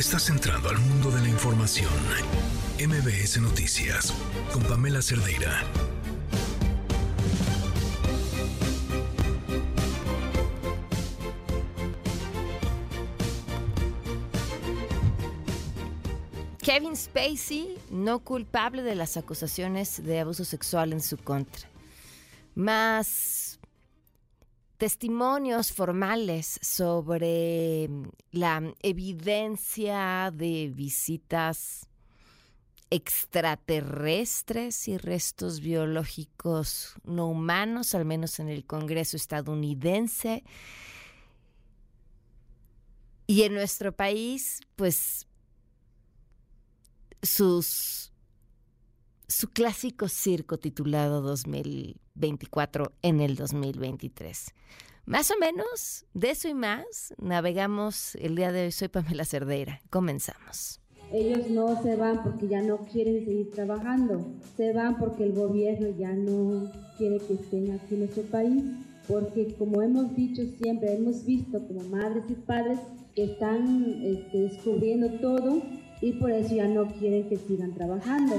Estás entrando al mundo de la información. MBS Noticias con Pamela Cerdeira. Kevin Spacey, no culpable de las acusaciones de abuso sexual en su contra. Más testimonios formales sobre la evidencia de visitas extraterrestres y restos biológicos no humanos, al menos en el Congreso estadounidense. Y en nuestro país, pues, su clásico circo titulado 2024 en el 2023. Más o menos, de eso y más, navegamos el día de hoy. Soy Pamela Cerdeira. Comenzamos. Ellos no se van porque ya no quieren seguir trabajando. Se van porque el gobierno ya no quiere que estén aquí en nuestro país. Porque como hemos dicho siempre, hemos visto como madres y padres que están descubriendo todo, y por eso ya no quieren que sigan trabajando.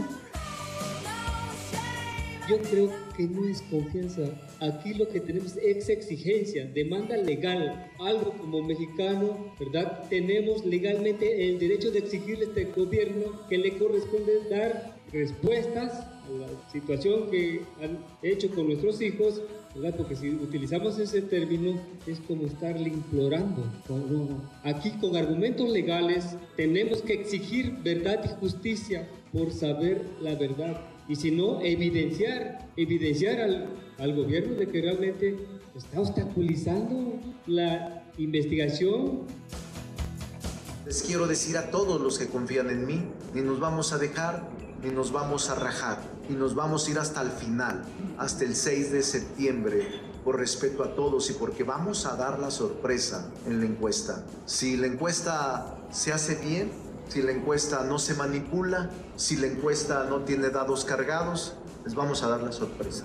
Yo creo que no es confianza. Aquí lo que tenemos es exigencia, demanda legal. Algo como mexicano, ¿verdad? Tenemos legalmente el derecho de exigirle a este gobierno que le corresponde dar respuestas a la situación que han hecho con nuestros hijos, ¿verdad? Porque si utilizamos ese término es como estarle implorando. Aquí con argumentos legales tenemos que exigir verdad y justicia por saber la verdad. Y si no, evidenciar al gobierno de que realmente está obstaculizando la investigación. Les quiero decir a todos los que confían en mí, ni nos vamos a dejar, ni nos vamos a rajar, ni nos vamos a ir hasta el final, hasta el 6 de septiembre, por respeto a todos y porque vamos a dar la sorpresa en la encuesta. Si la encuesta se hace bien, si la encuesta no se manipula, si la encuesta no tiene dados cargados, les vamos a dar la sorpresa.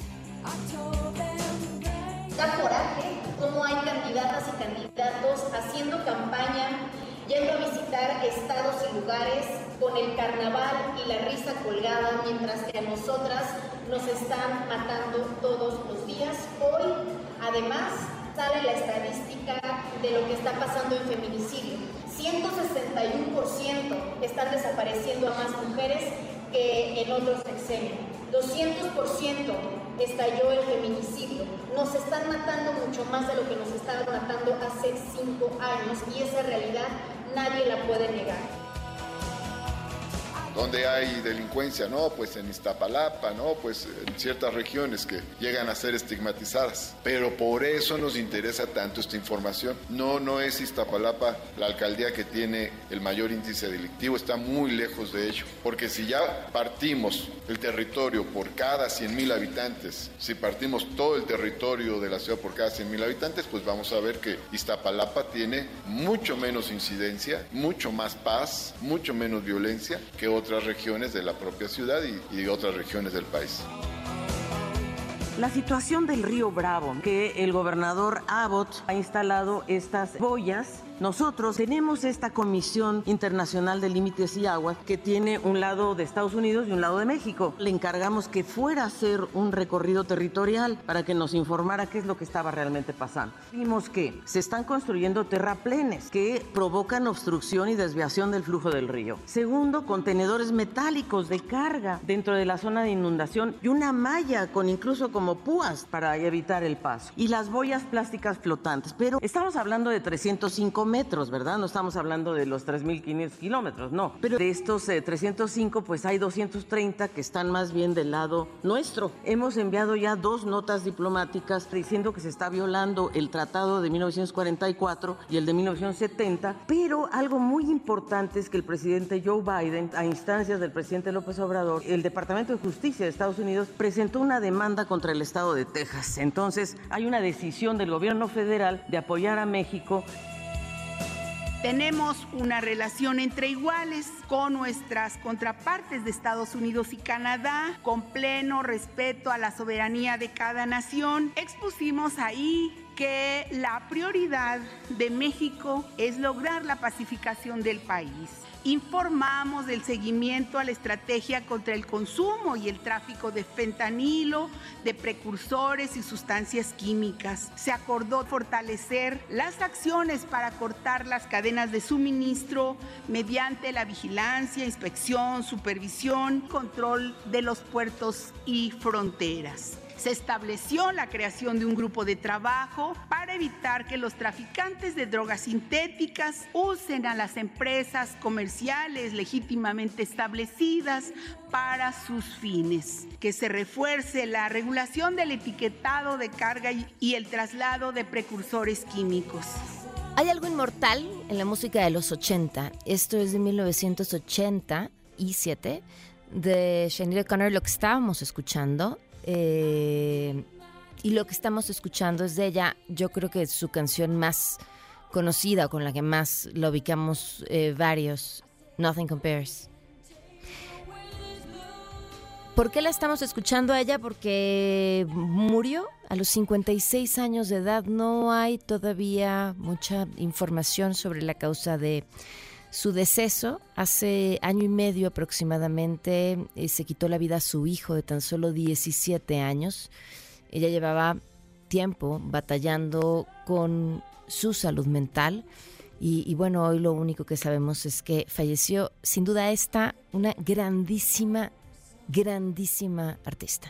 Da coraje cómo hay candidatas y candidatos haciendo campaña, yendo a visitar estados y lugares con el carnaval y la risa colgada, mientras que a nosotras nos están matando todos los días. Hoy, además, sale la estadística de lo que está pasando en feminicidio. 161% están desapareciendo a más mujeres que en otros sexenios. 200% estalló el feminicidio. Nos están matando mucho más de lo que nos estaban matando hace 5 años y esa realidad nadie la puede negar. Donde hay delincuencia, no, pues en Iztapalapa, no, pues en ciertas regiones que llegan a ser estigmatizadas. Pero por eso nos interesa tanto esta información. No es Iztapalapa la alcaldía que tiene el mayor índice delictivo, está muy lejos de ello. Porque si ya partimos el territorio por cada 100,000 habitantes, si partimos todo el territorio de la ciudad por cada 100,000 habitantes, pues vamos a ver que Iztapalapa tiene mucho menos incidencia, mucho más paz, mucho menos violencia que otras regiones de la propia ciudad y otras regiones del país. La situación del río Bravo, que el gobernador Abbott ha instalado estas boyas. Nosotros tenemos esta Comisión Internacional de Límites y Aguas que tiene un lado de Estados Unidos y un lado de México. Le encargamos que fuera a hacer un recorrido territorial para que nos informara qué es lo que estaba realmente pasando. Vimos que se están construyendo terraplenes que provocan obstrucción y desviación del flujo del río. Segundo, contenedores metálicos de carga dentro de la zona de inundación y una malla con incluso como púas para evitar el paso. Y las boyas plásticas flotantes. Pero estamos hablando de 305 metros, ¿verdad? No estamos hablando de los 3.500 kilómetros, no. Pero de estos 305, pues hay 230 que están más bien del lado nuestro. Hemos enviado ya 2 notas diplomáticas diciendo que se está violando el tratado de 1944 y el de 1970, pero algo muy importante es que el presidente Joe Biden, a instancias del presidente López Obrador, el Departamento de Justicia de Estados Unidos presentó una demanda contra el estado de Texas. Entonces, hay una decisión del gobierno federal de apoyar a México. Tenemos una relación entre iguales con nuestras contrapartes de Estados Unidos y Canadá, con pleno respeto a la soberanía de cada nación. Expusimos ahí que la prioridad de México es lograr la pacificación del país. Informamos del seguimiento a la estrategia contra el consumo y el tráfico de fentanilo, de precursores y sustancias químicas. Se acordó fortalecer las acciones para cortar las cadenas de suministro mediante la vigilancia, inspección, supervisión, control de los puertos y fronteras. Se estableció la creación de un grupo de trabajo para evitar que los traficantes de drogas sintéticas usen a las empresas comerciales legítimamente establecidas para sus fines. Que se refuerce la regulación del etiquetado de carga y el traslado de precursores químicos. Hay algo inmortal en la música de los 80. Esto es de 1987, de Sinéad O'Connor, lo que estábamos escuchando. Y lo que estamos escuchando es de ella, yo creo que es su canción más conocida, con la que más lo ubicamos varios, Nothing Compares. ¿Por qué la estamos escuchando a ella? Porque murió a los 56 años de edad. No hay todavía mucha información sobre la causa de su deceso. Hace año y medio aproximadamente se quitó la vida a su hijo de tan solo 17 años. Ella llevaba tiempo batallando con su salud mental y bueno, hoy lo único que sabemos es que falleció. Sin duda esta, una grandísima, grandísima artista.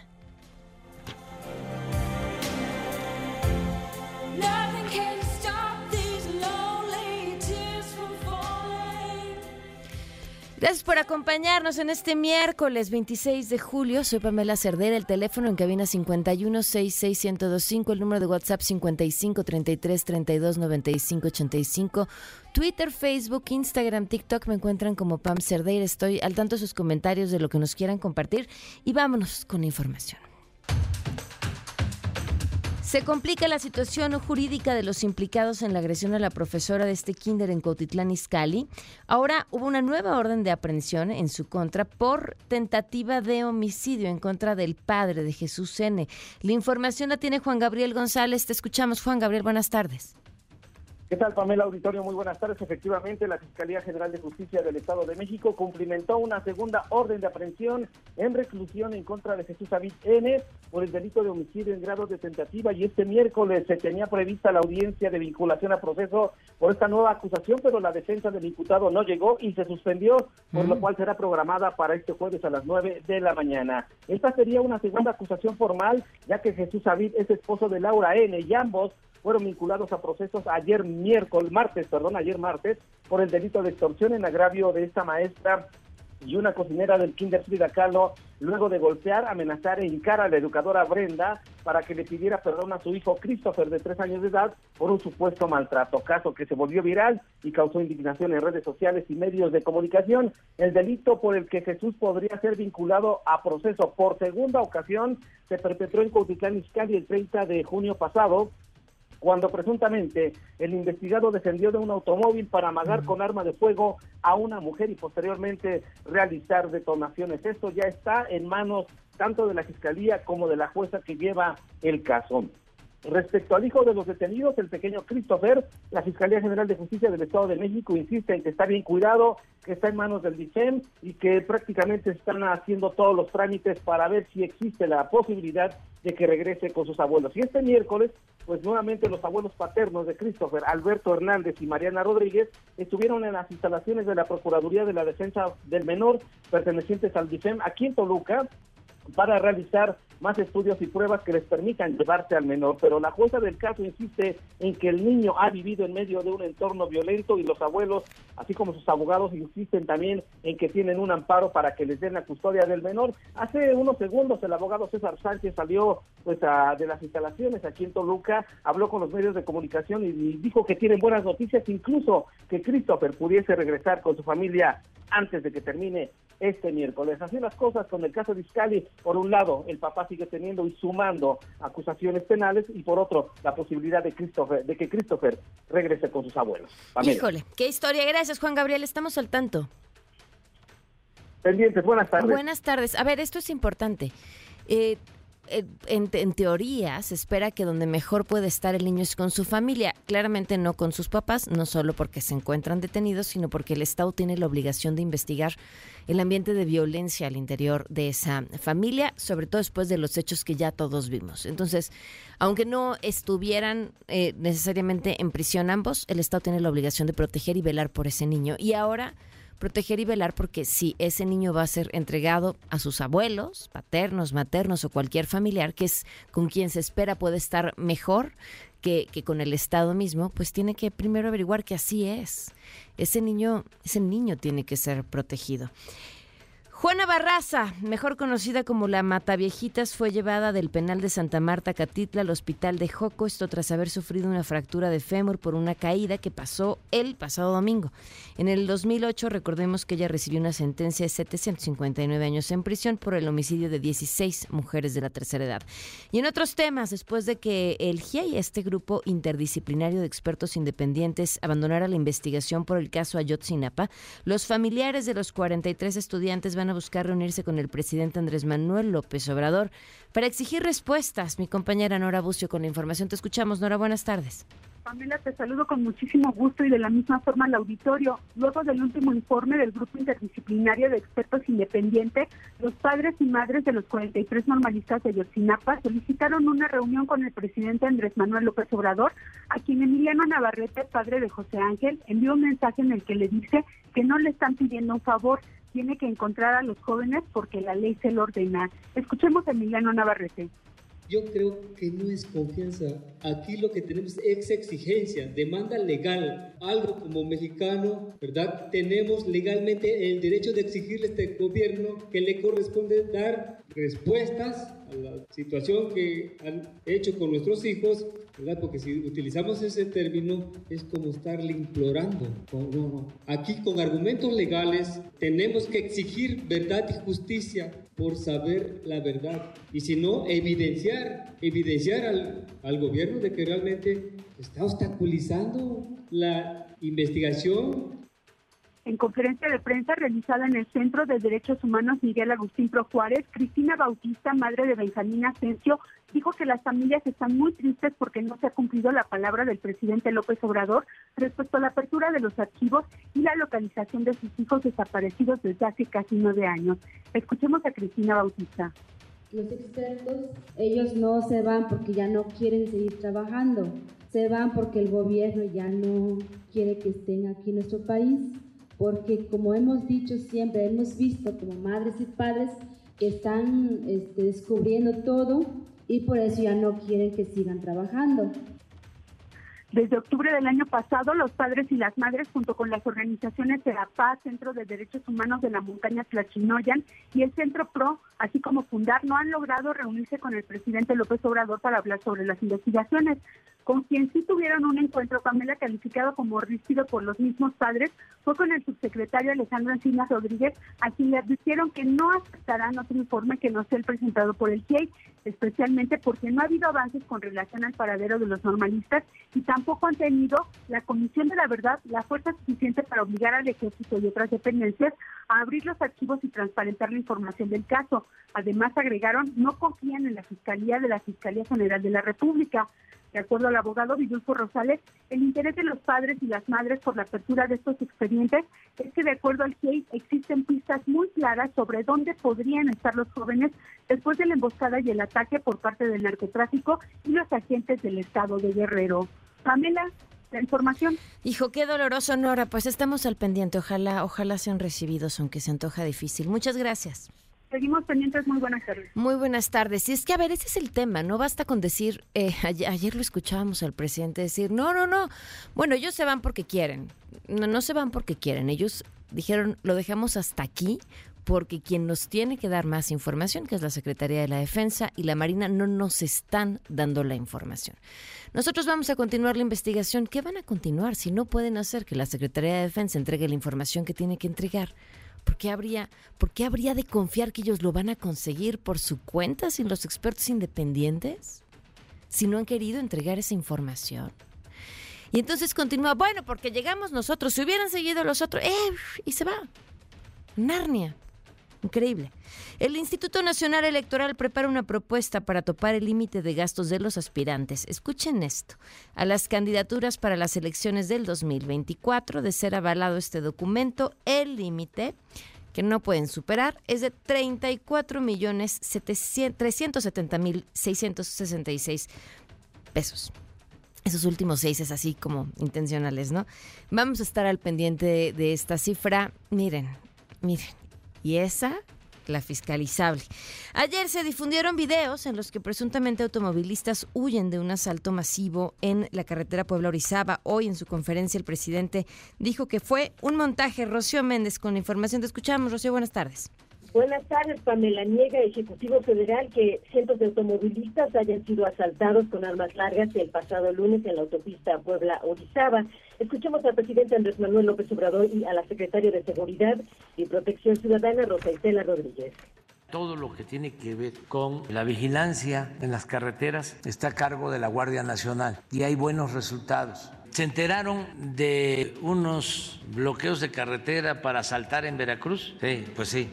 Gracias por acompañarnos en este miércoles 26 de julio. Soy Pamela Cerdeira, el teléfono en cabina 51 66 1025, el número de WhatsApp 55 33 32 95 85, Twitter, Facebook, Instagram, TikTok, me encuentran como Pam Cerdeira. Estoy al tanto de sus comentarios, de lo que nos quieran compartir, y vámonos con la información. Se complica la situación jurídica de los implicados en la agresión a la profesora de este kinder en Cuautitlán Izcalli. Ahora hubo una nueva orden de aprehensión en su contra por tentativa de homicidio en contra del padre de Jesús N. La información la tiene Juan Gabriel González. Te escuchamos, Juan Gabriel. Buenas tardes. ¿Qué tal, Pamela? Auditorio, muy buenas tardes. Efectivamente, la Fiscalía General de Justicia del Estado de México cumplimentó una segunda orden de aprehensión en reclusión en contra de Jesús Abid N. por el delito de homicidio en grado de tentativa, y este miércoles se tenía prevista la audiencia de vinculación a proceso por esta nueva acusación, pero la defensa del imputado no llegó y se suspendió, por lo cual será programada para este jueves a las 9:00 a.m. Esta sería una segunda acusación formal, ya que Jesús Abid es esposo de Laura N. y ambos fueron vinculados a procesos ayer martes, por el delito de extorsión en agravio de esta maestra y una cocinera del kinder Frida Kahlo, luego de golpear, amenazar e hincar a la educadora Brenda para que le pidiera perdón a su hijo Christopher, de 3 años de edad, por un supuesto maltrato, caso que se volvió viral y causó indignación en redes sociales y medios de comunicación. El delito por el que Jesús podría ser vinculado a proceso por segunda ocasión se perpetró en Cuautitlán Izcalli el 30 de junio pasado, cuando presuntamente el investigado descendió de un automóvil para amagar con arma de fuego a una mujer y posteriormente realizar detonaciones. Esto ya está en manos tanto de la Fiscalía como de la jueza que lleva el caso. Respecto al hijo de los detenidos, el pequeño Christopher, la Fiscalía General de Justicia del Estado de México insiste en que está bien cuidado, que está en manos del DIFEM y que prácticamente están haciendo todos los trámites para ver si existe la posibilidad de que regrese con sus abuelos. Y este miércoles, pues nuevamente los abuelos paternos de Christopher, Alberto Hernández y Mariana Rodríguez, estuvieron en las instalaciones de la Procuraduría de la Defensa del Menor, pertenecientes al DIFEM, aquí en Toluca, para realizar más estudios y pruebas que les permitan llevarse al menor, pero la jueza del caso insiste en que el niño ha vivido en medio de un entorno violento y los abuelos, así como sus abogados, insisten también en que tienen un amparo para que les den la custodia del menor. Hace unos segundos el abogado César Sánchez salió de las instalaciones aquí en Toluca, habló con los medios de comunicación y dijo que tienen buenas noticias, incluso que Christopher pudiese regresar con su familia antes de que termine este miércoles. Así las cosas con el caso de Izcalli. Por un lado, el papá sigue teniendo y sumando acusaciones penales, y por otro, la posibilidad de que Christopher regrese con sus abuelos. Pamela. Híjole, qué historia. Gracias, Juan Gabriel. Estamos al tanto. Pendientes, buenas tardes. Buenas tardes. A ver, esto es importante. en teoría se espera que donde mejor puede estar el niño es con su familia, claramente no con sus papás, no solo porque se encuentran detenidos, sino porque el Estado tiene la obligación de investigar el ambiente de violencia al interior de esa familia, sobre todo después de los hechos que ya todos vimos. Entonces, aunque no estuvieran necesariamente en prisión ambos, el Estado tiene la obligación de proteger y velar por ese niño. Y ahora proteger y velar porque sí, ese niño va a ser entregado a sus abuelos, paternos, maternos o cualquier familiar que es con quien se espera puede estar mejor que con el Estado mismo, pues tiene que primero averiguar que así es. Ese niño tiene que ser protegido. Juana Barraza, mejor conocida como la Mataviejitas, fue llevada del penal de Santa Marta, Catitla, al hospital de Joco, esto tras haber sufrido una fractura de fémur por una caída que pasó el pasado domingo. En el 2008, recordemos que ella recibió una sentencia de 759 años en prisión por el homicidio de 16 mujeres de la tercera edad. Y en otros temas, después de que el GIEI, este grupo interdisciplinario de expertos independientes, abandonara la investigación por el caso Ayotzinapa, los familiares de los 43 estudiantes van a buscar reunirse con el presidente Andrés Manuel López Obrador para exigir respuestas. Mi compañera Nora Bucio con la información. Te escuchamos, Nora. Buenas tardes. Pamela, te saludo con muchísimo gusto y de la misma forma al auditorio. Luego del último informe del Grupo Interdisciplinario de Expertos Independiente, los padres y madres de los 43 normalistas de Ayotzinapa solicitaron una reunión con el presidente Andrés Manuel López Obrador, a quien Emiliano Navarrete, padre de José Ángel, envió un mensaje en el que le dice que no le están pidiendo un favor, tiene que encontrar a los jóvenes porque la ley se lo ordena. Escuchemos a Emiliano Navarrete. Yo creo que no es confianza. Aquí lo que tenemos es exigencia, demanda legal. Algo como mexicano, ¿verdad? Tenemos legalmente el derecho de exigirle a este gobierno que le corresponde dar respuestas a la situación que han hecho con nuestros hijos, ¿verdad? Porque si utilizamos ese término es como estarle implorando. No. Aquí con argumentos legales tenemos que exigir verdad y justicia por saber la verdad. Y si no, evidenciar al gobierno de que realmente está obstaculizando la investigación. En conferencia de prensa realizada en el Centro de Derechos Humanos Miguel Agustín Pro Juárez, Cristina Bautista, madre de Benjamín Asensio, dijo que las familias están muy tristes porque no se ha cumplido la palabra del presidente López Obrador respecto a la apertura de los archivos y la localización de sus hijos desaparecidos desde hace casi 9 años. Escuchemos a Cristina Bautista. Los expertos, ellos no se van porque ya no quieren seguir trabajando, se van porque el gobierno ya no quiere que estén aquí en nuestro país, porque como hemos dicho siempre, hemos visto como madres y padres que están descubriendo todo y por eso ya no quieren que sigan trabajando. Desde octubre del año pasado, los padres y las madres, junto con las organizaciones de la Paz, Centro de Derechos Humanos de la Montaña Tlachinoyan y el Centro PRO, así como Fundar, no han logrado reunirse con el presidente López Obrador para hablar sobre las investigaciones. Con quien sí tuvieron un encuentro, Pamela, calificado como ríspido por los mismos padres, fue con el subsecretario Alejandro Encinas Rodríguez, a quien le advirtieron que no aceptarán otro informe que no sea el presentado por el GIEI, especialmente porque no ha habido avances con relación al paradero de los normalistas y tampoco han tenido la Comisión de la Verdad la fuerza suficiente para obligar al Ejército y otras dependencias a abrir los archivos y transparentar la información del caso. Además, agregaron, no confían en la Fiscalía de la Fiscalía General de la República. De acuerdo al abogado Vidulfo Rosales, el interés de los padres y las madres por la apertura de estos expedientes es que, de acuerdo al GIEI, existen pistas muy claras sobre dónde podrían estar los jóvenes después de la emboscada y el ataque por parte del narcotráfico y los agentes del Estado de Guerrero. Pamela, la información. Hijo, qué doloroso, Nora. Pues estamos al pendiente. Ojalá sean recibidos, aunque se antoja difícil. Muchas gracias. Seguimos pendientes. Muy buenas tardes. Muy buenas tardes. Y es que, a ver, ese es el tema. No basta con decir, ayer lo escuchábamos al presidente decir, no. Bueno, ellos se van porque quieren. No se van porque quieren. Ellos dijeron, lo dejamos hasta aquí porque quien nos tiene que dar más información, que es la Secretaría de la Defensa y la Marina, no nos están dando la información. Nosotros vamos a continuar la investigación. ¿Qué van a continuar si no pueden hacer que la Secretaría de Defensa entregue la información que tiene que entregar? ¿Por qué habría de confiar que ellos lo van a conseguir por su cuenta sin los expertos independientes? Si no han querido entregar esa información. Y entonces continúa, bueno, porque llegamos nosotros, si hubieran seguido los otros, y se va. Narnia. Increíble. El Instituto Nacional Electoral prepara una propuesta para topar el límite de gastos de los aspirantes. Escuchen esto. A las candidaturas para las elecciones del 2024, de ser avalado este documento, el límite que no pueden superar es de 34.370.666 pesos. Esos últimos 6 es así como intencionales, ¿no? Vamos a estar al pendiente de esta cifra. Miren. Y esa, la fiscalizable. Ayer se difundieron videos en los que presuntamente automovilistas huyen de un asalto masivo en la carretera Puebla-Orizaba. Hoy en su conferencia el presidente dijo que fue un montaje. Rocío Méndez con la información. Te escuchamos, Rocío. Buenas tardes. Buenas tardes, Pamela. Niega el Ejecutivo Federal que cientos de automovilistas hayan sido asaltados con armas largas el pasado lunes en la autopista Puebla-Orizaba. Escuchemos al presidente Andrés Manuel López Obrador y a la secretaria de Seguridad y Protección Ciudadana, Rosa Icela Rodríguez. Todo lo que tiene que ver con la vigilancia en las carreteras está a cargo de la Guardia Nacional y hay buenos resultados. Se enteraron de unos bloqueos de carretera para asaltar en Veracruz. Sí.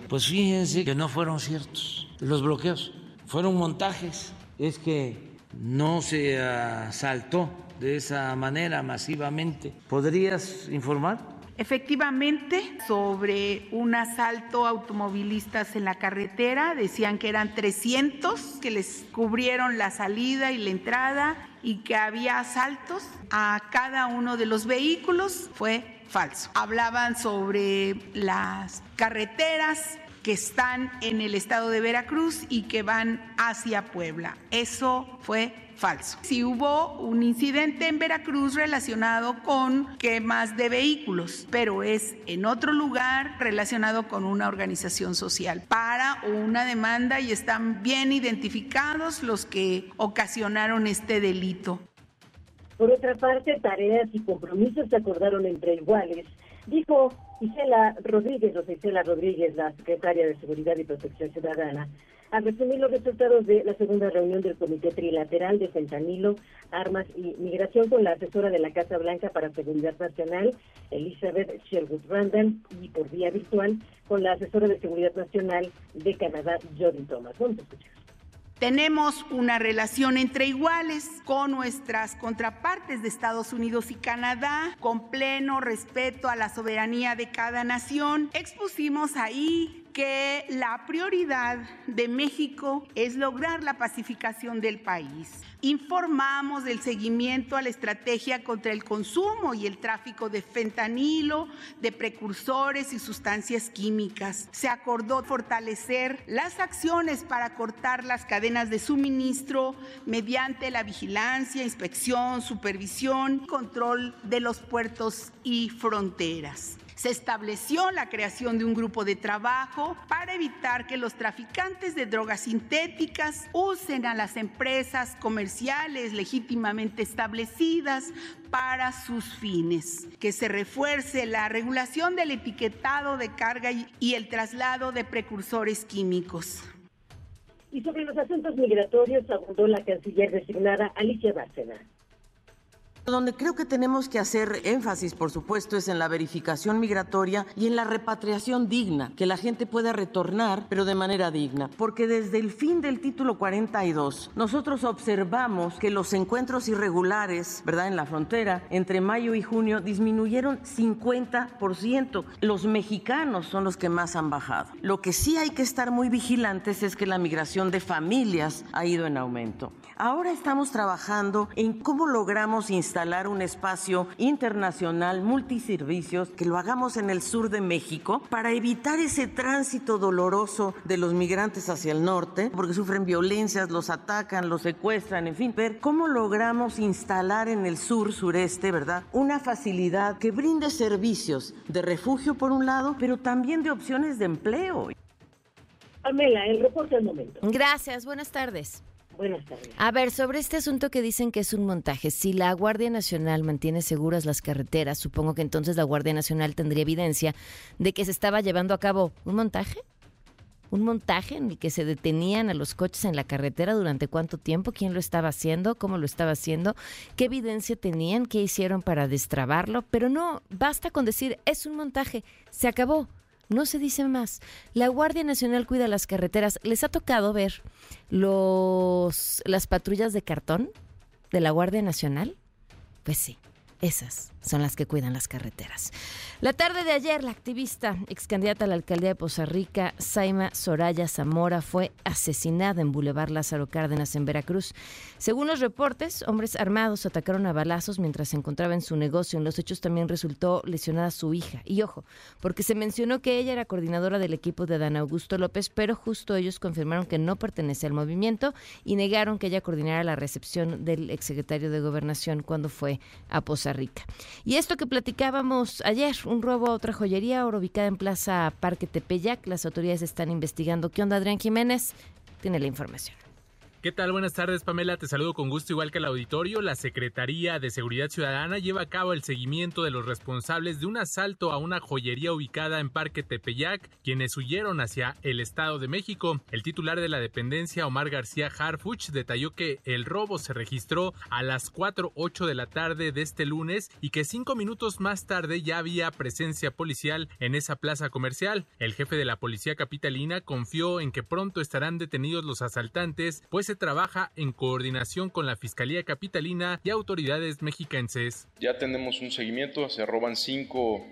Pues fíjense que no fueron ciertos los bloqueos, fueron montajes. Es que no se asaltó de esa manera masivamente. ¿Podrías informar? Efectivamente, sobre un asalto a automovilistas en la carretera, decían que eran 300 que les cubrieron la salida y la entrada y que había asaltos a cada uno de los vehículos, fue falso. Hablaban sobre las carreteras que están en el estado de Veracruz y que van hacia Puebla. Eso fue falso. Sí hubo un incidente en Veracruz relacionado con quemas de vehículos, pero es en otro lugar relacionado con una organización social para una demanda y están bien identificados los que ocasionaron este delito. Por otra parte, tareas y compromisos se acordaron entre iguales, dijo Rosa Icela Rodríguez, la secretaria de Seguridad y Protección Ciudadana, al resumir los resultados de la segunda reunión del Comité Trilateral de Fentanilo, Armas y Migración con la asesora de la Casa Blanca para Seguridad Nacional, Elizabeth Sherwood-Randall, y por vía virtual con la asesora de Seguridad Nacional de Canadá, Jodie Thomas. ¿Dónde escuchas? Tenemos una relación entre iguales con nuestras contrapartes de Estados Unidos y Canadá, con pleno respeto a la soberanía de cada nación. Expusimos ahí que la prioridad de México es lograr la pacificación del país. Informamos del seguimiento a la estrategia contra el consumo y el tráfico de fentanilo, de precursores y sustancias químicas. Se acordó fortalecer las acciones para cortar las cadenas de suministro mediante la vigilancia, inspección, supervisión, control de los puertos y fronteras. Se estableció la creación de un grupo de trabajo para evitar que los traficantes de drogas sintéticas usen a las empresas comerciales legítimamente establecidas para sus fines, que se refuerce la regulación del etiquetado de carga y el traslado de precursores químicos. Y sobre los asuntos migratorios abundó la canciller designada Alicia Bárcena. Donde creo que tenemos que hacer énfasis, por supuesto, es en la verificación migratoria y en la repatriación digna, que la gente pueda retornar, pero de manera digna. Porque desde el fin del título 42, nosotros observamos que los encuentros irregulares, ¿verdad?, en la frontera, entre mayo y junio, disminuyeron 50%. Los mexicanos son los que más han bajado. Lo que sí hay que estar muy vigilantes es que la migración de familias ha ido en aumento. Ahora estamos trabajando en cómo logramos instalar un espacio internacional multiservicios, que lo hagamos en el sur de México para evitar ese tránsito doloroso de los migrantes hacia el norte, porque sufren violencias, los atacan, los secuestran, en fin, ver cómo logramos instalar en el sureste, ¿verdad?, una facilidad que brinde servicios de refugio por un lado, pero también de opciones de empleo. Pamela, el reporte al momento. Gracias, buenas tardes. Buenas tardes. A ver, sobre este asunto que dicen que es un montaje, si la Guardia Nacional mantiene seguras las carreteras, supongo que entonces la Guardia Nacional tendría evidencia de que se estaba llevando a cabo un montaje. ¿Un montaje en el que se detenían a los coches en la carretera? ¿Durante cuánto tiempo? ¿Quién lo estaba haciendo? ¿Cómo lo estaba haciendo? ¿Qué evidencia tenían? ¿Qué hicieron para destrabarlo? Pero no, basta con decir, es un montaje, se acabó. No se dice más. La Guardia Nacional cuida las carreteras. ¿Les ha tocado ver las patrullas de cartón de la Guardia Nacional? Pues sí, esas son las que cuidan las carreteras. La tarde de ayer, la activista excandidata a la alcaldía de Poza Rica, Zaima Soraya Zamora, fue asesinada en Boulevard Lázaro Cárdenas, en Veracruz. Según los reportes, hombres armados atacaron a balazos mientras se encontraba en su negocio. En los hechos también resultó lesionada su hija. Y ojo, porque se mencionó que ella era coordinadora del equipo de Adán Augusto López, pero justo ellos confirmaron que no pertenece al movimiento y negaron que ella coordinara la recepción del exsecretario de Gobernación cuando fue a Poza Rica. Y esto que platicábamos ayer, un robo a otra joyería, oro ubicada en Plaza Parque Tepeyac. Las autoridades están investigando. ¿Qué onda, Adrián Jiménez? Tiene la información. ¿Qué tal? Buenas tardes, Pamela. Te saludo con gusto, igual que al auditorio. La Secretaría de Seguridad Ciudadana lleva a cabo el seguimiento de los responsables de un asalto a una joyería ubicada en Parque Tepeyac, quienes huyeron hacia el Estado de México. El titular de la dependencia, Omar García Harfuch, detalló que el robo se registró a las 4:08 de la tarde de este lunes y que 5 minutos más tarde ya había presencia policial en esa plaza comercial. El jefe de la policía capitalina confió en que pronto estarán detenidos los asaltantes, pues trabaja en coordinación con la Fiscalía Capitalina y autoridades mexicanas. Ya tenemos un seguimiento, se roban 5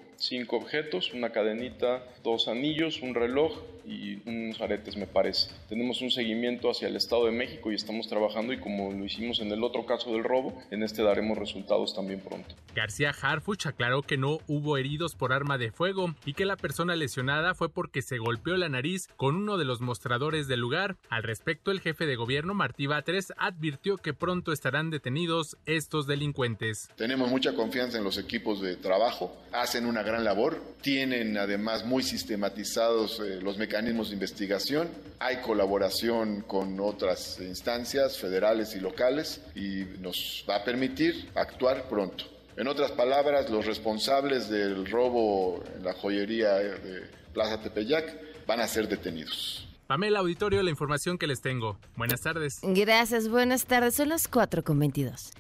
objetos, una cadenita, 2 anillos, un reloj y unos aretes, me parece. Tenemos un seguimiento hacia el Estado de México y estamos trabajando, y como lo hicimos en el otro caso del robo, en este daremos resultados también pronto. García Harfuch aclaró que no hubo heridos por arma de fuego y que la persona lesionada fue porque se golpeó la nariz con uno de los mostradores del lugar. Al respecto, el jefe de gobierno, Martí Batres, advirtió que pronto estarán detenidos estos delincuentes. Tenemos mucha confianza en los equipos de trabajo, hacen una gran labor, tienen además muy sistematizados los mecanismos de investigación, hay colaboración con otras instancias federales y locales y nos va a permitir actuar pronto. En otras palabras, los responsables del robo en la joyería de Plaza Tepeyac van a ser detenidos. Pamela, auditorio, la información que les tengo. Buenas tardes. Gracias, buenas tardes. Son las 4:22.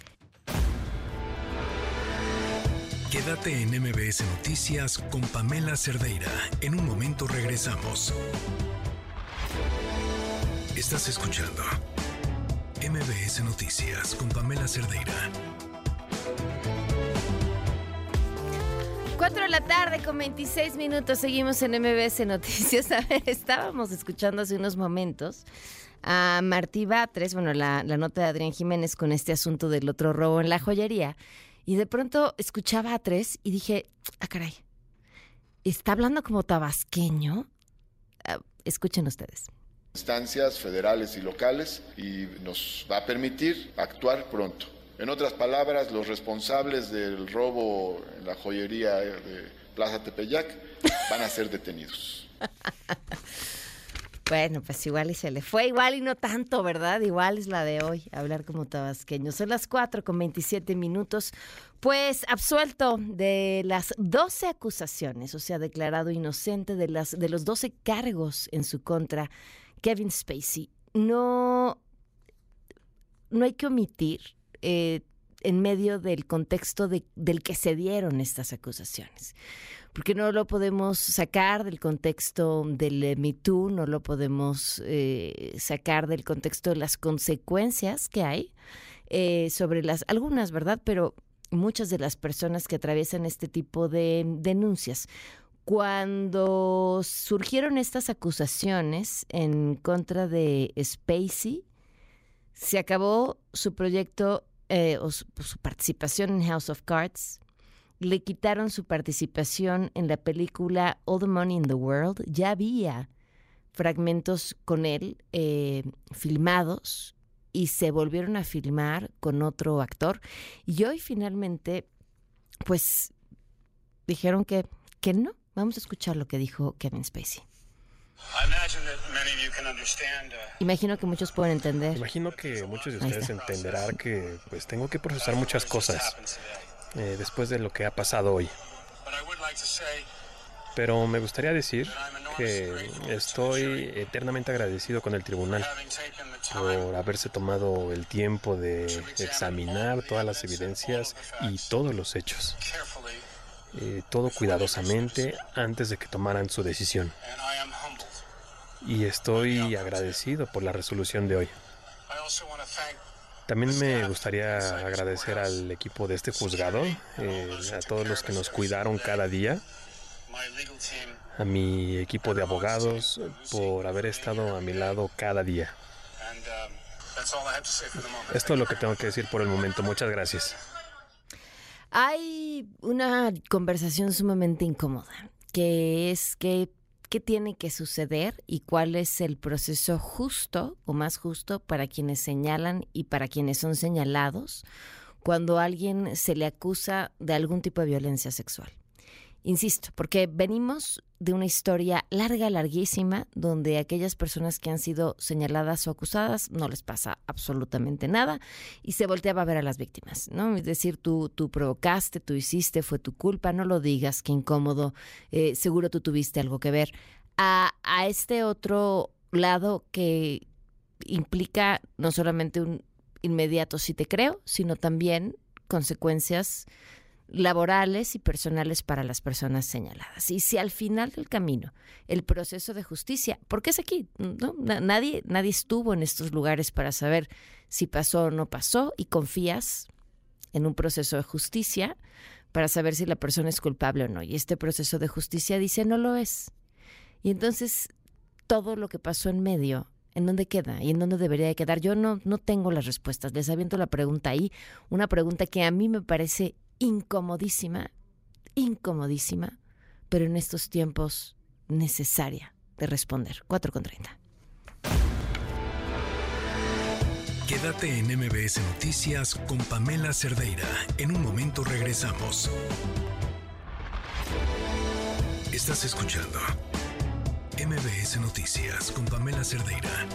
Quédate en MBS Noticias con Pamela Cerdeira. En un momento regresamos. Estás escuchando MBS Noticias con Pamela Cerdeira. 4:26 de la tarde. Seguimos en MBS Noticias. A ver, estábamos escuchando hace unos momentos a Martí Batres, la nota de Adrián Jiménez con este asunto del otro robo en la joyería. Y de pronto escuchaba a tres y dije, ah, caray, ¿está hablando como tabasqueño? Escuchen ustedes. Instancias federales y locales y nos va a permitir actuar pronto. En otras palabras, los responsables del robo en la joyería de Plaza Tepeyac van a ser detenidos. Bueno, pues igual y se le fue, igual y no tanto, ¿verdad? Igual es la de hoy, hablar como tabasqueño. Son las 4:27. Pues absuelto de las 12 acusaciones, o sea, declarado inocente de los 12 cargos en su contra, Kevin Spacey. No hay que omitir en medio del contexto del que se dieron estas acusaciones. Porque no lo podemos sacar del contexto del Me Too, no lo podemos sacar del contexto de las consecuencias que hay sobre algunas, ¿verdad? Pero muchas de las personas que atraviesan este tipo de denuncias. Cuando surgieron estas acusaciones en contra de Spacey, se acabó su proyecto o su participación en House of Cards. Le quitaron su participación en la película All the Money in the World. Ya había fragmentos con él filmados y se volvieron a filmar con otro actor. Y hoy finalmente, pues, dijeron que no. Vamos a escuchar lo que dijo Kevin Spacey. Imagino que muchos pueden entender. Imagino que muchos de ustedes entenderán que pues tengo que procesar muchas cosas. Después de lo que ha pasado hoy. Pero me gustaría decir que estoy eternamente agradecido con el tribunal por haberse tomado el tiempo de examinar todas las evidencias y todos los hechos todo cuidadosamente antes de que tomaran su decisión. Y estoy agradecido por la resolución de hoy. También me gustaría agradecer al equipo de este juzgado, a todos los que nos cuidaron cada día, a mi equipo de abogados por haber estado a mi lado cada día. Esto es lo que tengo que decir por el momento. Muchas gracias. Hay una conversación sumamente incómoda, que es que qué tiene que suceder y cuál es el proceso justo o más justo para quienes señalan y para quienes son señalados cuando a alguien se le acusa de algún tipo de violencia sexual. Insisto, porque venimos de una historia larga, larguísima, donde aquellas personas que han sido señaladas o acusadas no les pasa absolutamente nada y se volteaba a ver a las víctimas, ¿no? Es decir, tú provocaste, tú hiciste, fue tu culpa, no lo digas, qué incómodo, seguro tú tuviste algo que ver. A este otro lado que implica no solamente un inmediato sí te creo, sino también consecuencias laborales y personales para las personas señaladas. Y si al final del camino el proceso de justicia, porque es aquí, ¿no? Nadie estuvo en estos lugares para saber si pasó o no pasó, y confías en un proceso de justicia para saber si la persona es culpable o no. Y este proceso de justicia dice no lo es. Y entonces todo lo que pasó en medio, ¿en dónde queda? ¿Y en dónde debería de quedar? Yo no tengo las respuestas. Les aviento la pregunta ahí, una pregunta que a mí me parece incomodísima, pero en estos tiempos necesaria de responder. 4:30. Quédate en MBS Noticias con Pamela Cerdeira. En un momento regresamos. Estás escuchando MBS Noticias con Pamela Cerdeira.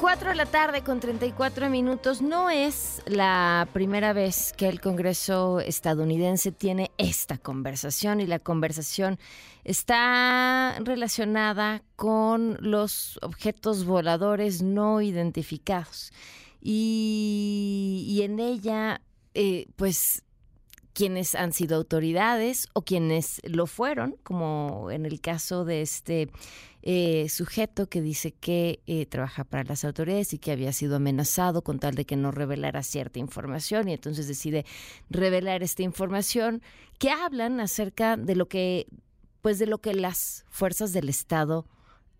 4:34 p.m. No es la primera vez que el Congreso estadounidense tiene esta conversación, y la conversación está relacionada con los objetos voladores no identificados. Y en ella, pues, quienes han sido autoridades o quienes lo fueron, como en el caso de este sujeto que dice que trabaja para las autoridades y que había sido amenazado con tal de que no revelara cierta información, y entonces decide revelar esta información, que hablan acerca de lo que, pues, de lo que las fuerzas del Estado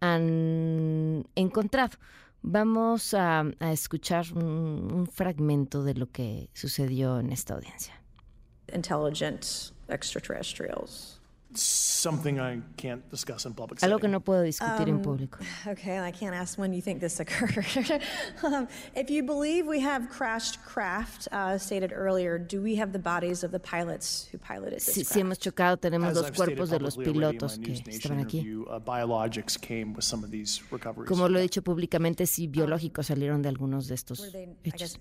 han encontrado. Vamos a escuchar un fragmento de lo que sucedió en esta audiencia. Intelligent extraterrestrials. Something I can't discuss in public. Algo que no puedo discutir en público. Okay, I can't ask when you think this occurred. If you believe we have crashed craft, stated earlier, do we have the bodies of the pilots who piloted this craft? Si hemos chocado, tenemos los cuerpos de los pilotos que estaban aquí. Como lo he dicho públicamente, si biológicos salieron de algunos de estos hechos.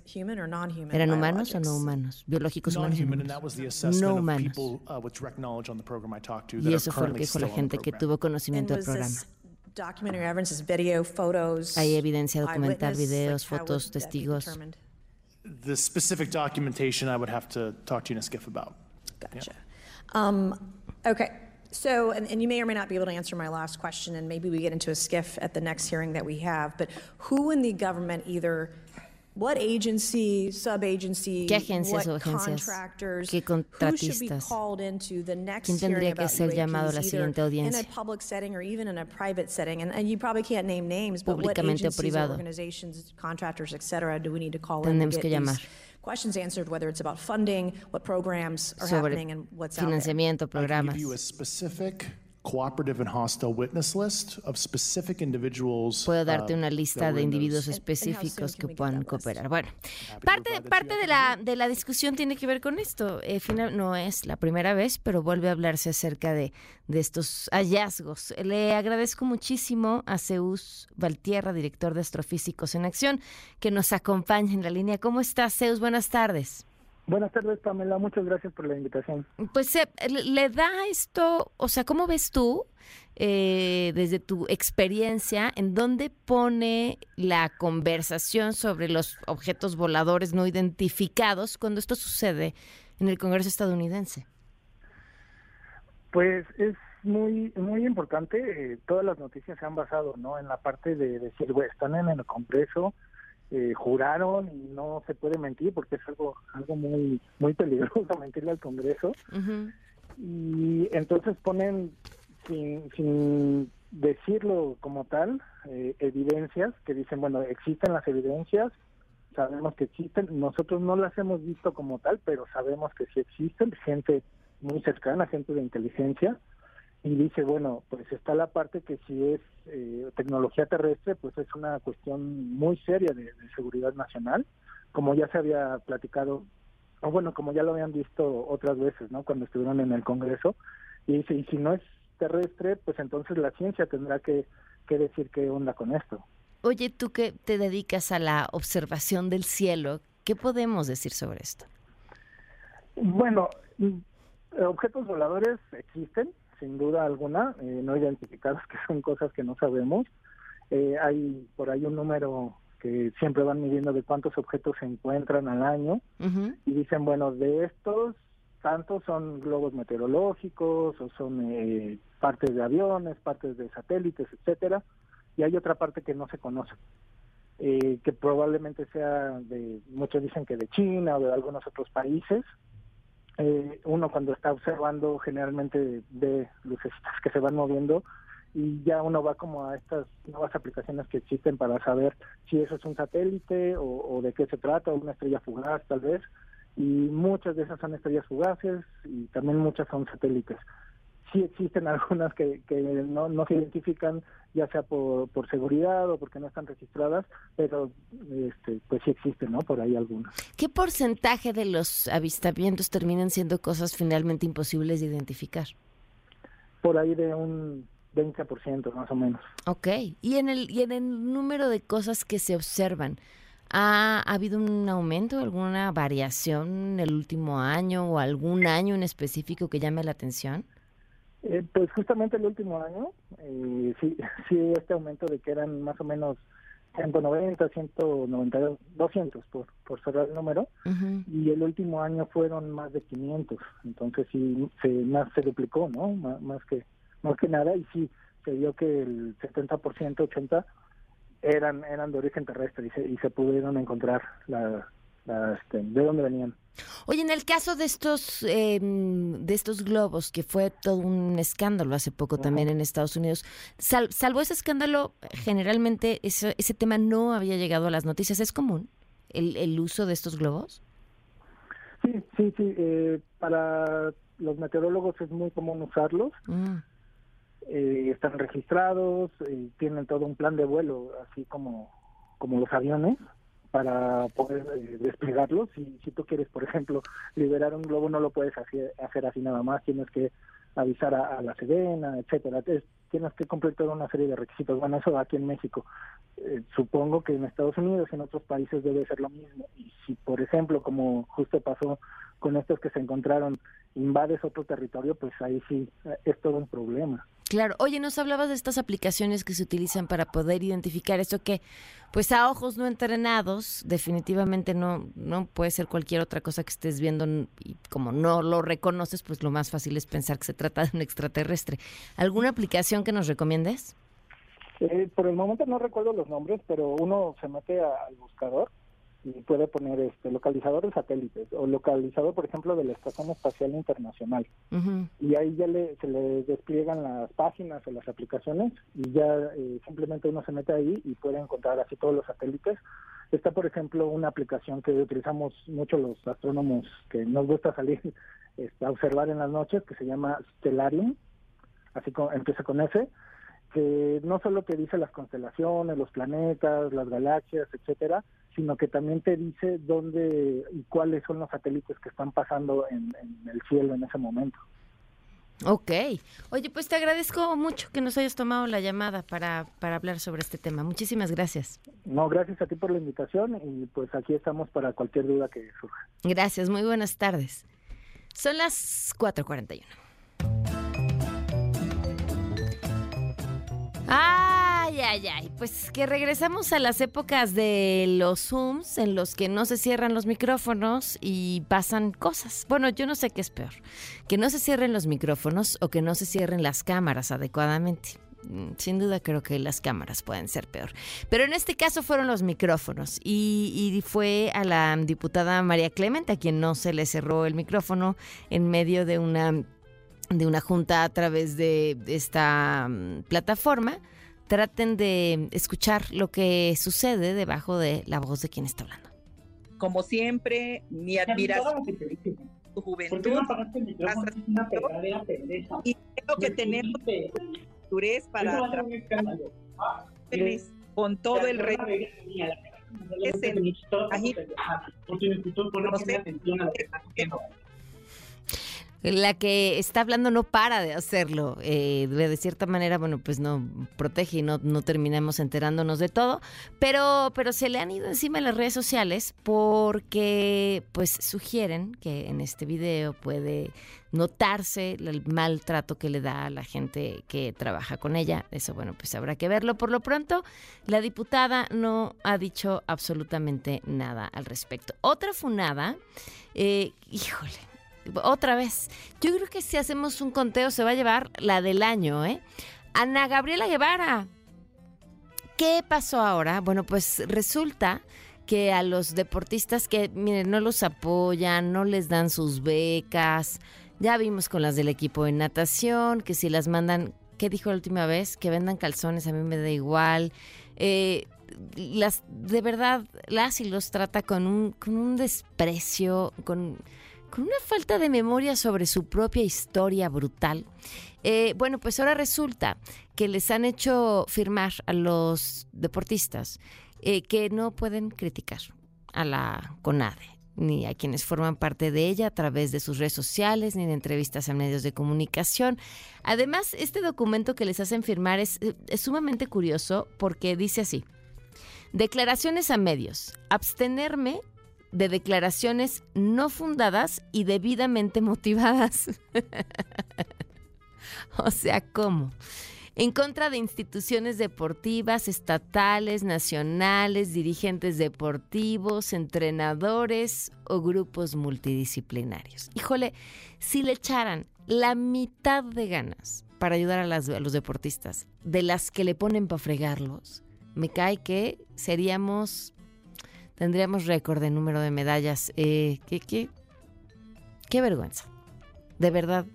¿Eran humanos o no humanos? Biológicos, humanos, no humanos. Y eso fue lo que dijo la gente que tuvo conocimiento del programa. Hay evidencia documental, videos, fotos, testigos. The specific documentation I would have to talk to you and Skiff about. Gotcha. Okay. So, and you may or may not be able to answer my last question, and maybe we get into a Skiff at the next hearing that we have. But who in the government either? What agency, sub-agency, ¿qué agencias o agencias, qué contratistas, quién tendría que ser llamado a la siguiente audiencia, públicamente o privado? Tenemos que llamar sobre financiamiento, programas. Cooperative and hostile witness list of specific individuals. Puedo darte una lista de individuos específicos que puedan cooperar. Bueno, parte de la discusión tiene que ver con esto. No es la primera vez, pero vuelve a hablarse acerca de estos hallazgos. Le agradezco muchísimo a Zeus Valtierra, director de Astrofísicos en Acción, que nos acompaña en la línea. ¿Cómo estás, Zeus? Buenas tardes. Buenas tardes, Pamela. Muchas gracias por la invitación. Pues, ¿le da esto, o sea, cómo ves tú, desde tu experiencia, en dónde pone la conversación sobre los objetos voladores no identificados cuando esto sucede en el Congreso estadounidense? Pues es muy importante. Todas las noticias se han basado, ¿no?, en la parte de decir, güey, están en el Congreso, juraron y no se puede mentir porque es algo muy peligroso mentirle al Congreso. Uh-huh. Y entonces ponen sin decirlo como tal, evidencias que dicen, bueno, existen las evidencias, sabemos que existen, nosotros no las hemos visto como tal, pero sabemos que sí existen, gente muy cercana, gente de inteligencia, y dice, bueno, pues está la parte que si es tecnología terrestre, pues es una cuestión muy seria de seguridad nacional, como ya se había platicado, o bueno, como ya lo habían visto otras veces, ¿no?, cuando estuvieron en el Congreso, y dice, y si no es terrestre, pues entonces la ciencia tendrá que decir qué onda con esto. Oye, tú que te dedicas a la observación del cielo, ¿qué podemos decir sobre esto? Bueno, objetos voladores existen, sin duda alguna, no identificados, que son cosas que no sabemos. Hay por ahí un número que siempre van midiendo de cuántos objetos se encuentran al año. Uh-huh. Y dicen, bueno, de estos, tantos son globos meteorológicos o son partes de aviones, partes de satélites, etcétera. Y hay otra parte que no se conoce, que probablemente sea de, muchos dicen que de China o de algunos otros países. Uno cuando está observando generalmente ve lucecitas que se van moviendo y ya uno va como a estas nuevas aplicaciones que existen para saber si eso es un satélite o de qué se trata, una estrella fugaz tal vez, y muchas de esas son estrellas fugaces y también muchas son satélites. Sí existen algunas que no se identifican, ya sea por seguridad o porque no están registradas, pero pues sí existen, ¿no?, por ahí algunas. ¿Qué porcentaje de los avistamientos terminan siendo cosas finalmente imposibles de identificar? Por ahí de un 20% más o menos. Okay. ¿Y en el número de cosas que se observan, ¿ha habido un aumento, alguna variación en el último año o algún año en específico que llame la atención? Pues justamente el último año, sí este aumento de que eran más o menos 190, 192, 200 por cerrar el número. Uh-huh. Y el último año fueron más de 500, entonces sí más se duplicó, ¿no? Más que nada, y sí se vio que el 70%, 80% eran de origen terrestre y se pudieron encontrar de dónde venían. Oye, en el caso de estos globos, que fue todo un escándalo hace poco, uh-huh, también en Estados Unidos, salvo ese escándalo, generalmente ese tema no había llegado a las noticias. ¿Es común el uso de estos globos? Sí. Para los meteorólogos es muy común usarlos. Uh-huh. Están registrados, tienen todo un plan de vuelo, así como los aviones, para poder desplegarlos. Si tú quieres, por ejemplo, liberar un globo, no lo puedes hacer así nada más, tienes que avisar a la Sedena, etcétera. Tienes que cumplir toda una serie de requisitos. Bueno, eso aquí en México. Supongo que en Estados Unidos y en otros países debe ser lo mismo. Y si, por ejemplo, como justo pasó con estos que se encontraron, invades otro territorio, pues ahí sí es todo un problema. Claro. Oye, nos hablabas de estas aplicaciones que se utilizan para poder identificar esto que, pues a ojos no entrenados, definitivamente no puede ser cualquier otra cosa que estés viendo, y como no lo reconoces, pues lo más fácil es pensar que se trata de un extraterrestre. ¿Alguna aplicación que nos recomiendes? Por el momento no recuerdo los nombres, pero uno se mete al buscador y puede poner localizador de satélites o localizador, por ejemplo, de la Estación Espacial Internacional. Uh-huh. Y ahí ya se le despliegan las páginas o las aplicaciones y ya simplemente uno se mete ahí y puede encontrar así todos los satélites. Está, por ejemplo, una aplicación que utilizamos mucho los astrónomos que nos gusta salir a observar en las noches, que se llama Stellarium, así empieza con S, que no solo te dice las constelaciones, los planetas, las galaxias, etcétera, sino que también te dice dónde y cuáles son los satélites que están pasando en el cielo en ese momento. Ok. Oye, pues te agradezco mucho que nos hayas tomado la llamada para hablar sobre este tema. Muchísimas gracias. No, gracias a ti por la invitación y pues aquí estamos para cualquier duda que surja. Gracias, muy buenas tardes. Son las 4:41. Ay, ay, ay, pues que regresamos a las épocas de los Zooms en los que no se cierran los micrófonos y pasan cosas. Bueno, yo no sé qué es peor, que no se cierren los micrófonos o que no se cierren las cámaras adecuadamente. Sin duda creo que las cámaras pueden ser peor, pero en este caso fueron los micrófonos y fue a la diputada María Clemente a quien no se le cerró el micrófono en medio de una junta a través de esta plataforma. Traten de escuchar lo que sucede debajo de la voz de quien está hablando. Como siempre, mi admiración, tu juventud, y creo que tenemos madurez para con todo el reto la que está hablando no para de hacerlo, de cierta manera, bueno, pues no protege y no terminamos enterándonos de todo, pero se le han ido encima las redes sociales porque pues sugieren que en este video puede notarse el maltrato que le da a la gente que trabaja con ella. Eso, bueno, pues habrá que verlo. Por lo pronto, la diputada no ha dicho absolutamente nada al respecto. Otra funada, híjole, otra vez. Yo creo que si hacemos un conteo se va a llevar la del año, ¿eh? Ana Gabriela Guevara. ¿Qué pasó ahora? Bueno, pues resulta que a los deportistas que, miren, no los apoyan, no les dan sus becas, ya vimos con las del equipo de natación, que si las mandan, ¿qué dijo la última vez? Que vendan calzones, a mí me da igual. Las, de verdad, las y los trata con un desprecio, con una falta de memoria sobre su propia historia brutal. Bueno, pues ahora resulta que les han hecho firmar a los deportistas que no pueden criticar a la CONADE ni a quienes forman parte de ella a través de sus redes sociales, ni de entrevistas a medios de comunicación. Además, este documento que les hacen firmar es sumamente curioso porque dice así: declaraciones a medios, abstenerme de declaraciones no fundadas y debidamente motivadas. O sea, ¿cómo? En contra de instituciones deportivas, estatales, nacionales, dirigentes deportivos, entrenadores o grupos multidisciplinarios. Híjole, si le echaran la mitad de ganas para ayudar a los deportistas, de las que le ponen para fregarlos, me cae que tendríamos récord de número de medallas. Qué vergüenza. De verdad,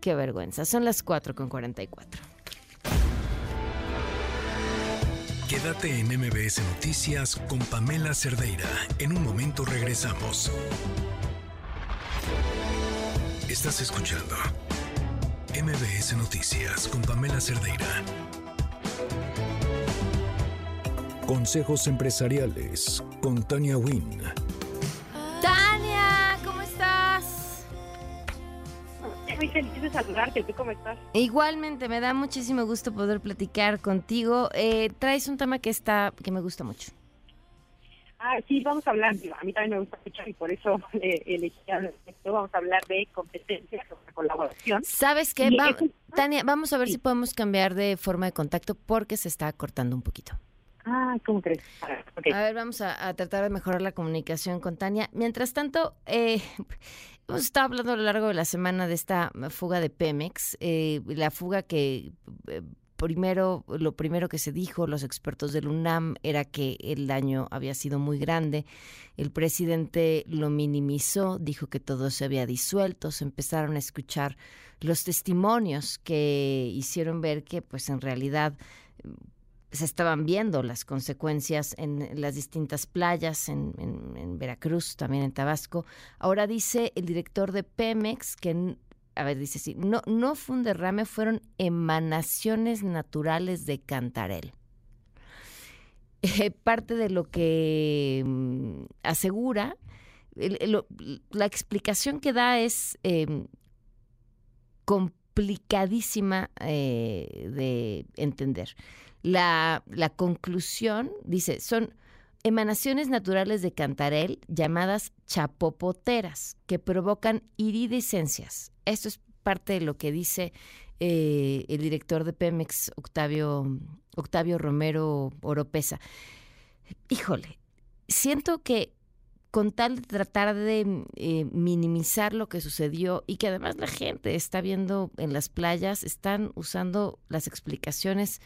qué vergüenza. Son las 4:44. Quédate en MBS Noticias con Pamela Cerdeira. En un momento regresamos. Estás escuchando MBS Noticias con Pamela Cerdeira. Consejos empresariales con Tania Win. Tania, ¿cómo estás? Estoy muy feliz de saludarte. ¿Tú cómo estás? Igualmente, me da muchísimo gusto poder platicar contigo. Traes un tema que me gusta mucho. Sí, vamos a hablar. A mí también me gusta mucho y por eso elegí hablar de esto. Vamos a hablar de competencia, sobre colaboración. ¿Sabes qué? Tania, vamos a ver si podemos cambiar de forma de contacto porque se está cortando un poquito. ¿Cómo crees? Okay. A ver, vamos a tratar de mejorar la comunicación con Tania. Mientras tanto, hemos estado hablando a lo largo de la semana de esta fuga de Pemex, la fuga que lo primero que se dijo los expertos del UNAM era que el daño había sido muy grande. El presidente lo minimizó, dijo que todo se había disuelto. Se empezaron a escuchar los testimonios que hicieron ver que, pues, en realidad se estaban viendo las consecuencias en las distintas playas, en Veracruz, también en Tabasco. Ahora dice el director de Pemex que, a ver, dice así, no fue un derrame, fueron emanaciones naturales de Cantarell. Parte de lo que asegura, la explicación que da es complicadísima de entender. La conclusión, dice, son emanaciones naturales de Cantarell llamadas chapopoteras que provocan iridescencias. Esto es parte de lo que dice el director de Pemex, Octavio Romero Oropesa. Híjole, siento que con tal de tratar de minimizar lo que sucedió y que además la gente está viendo en las playas, están usando las explicaciones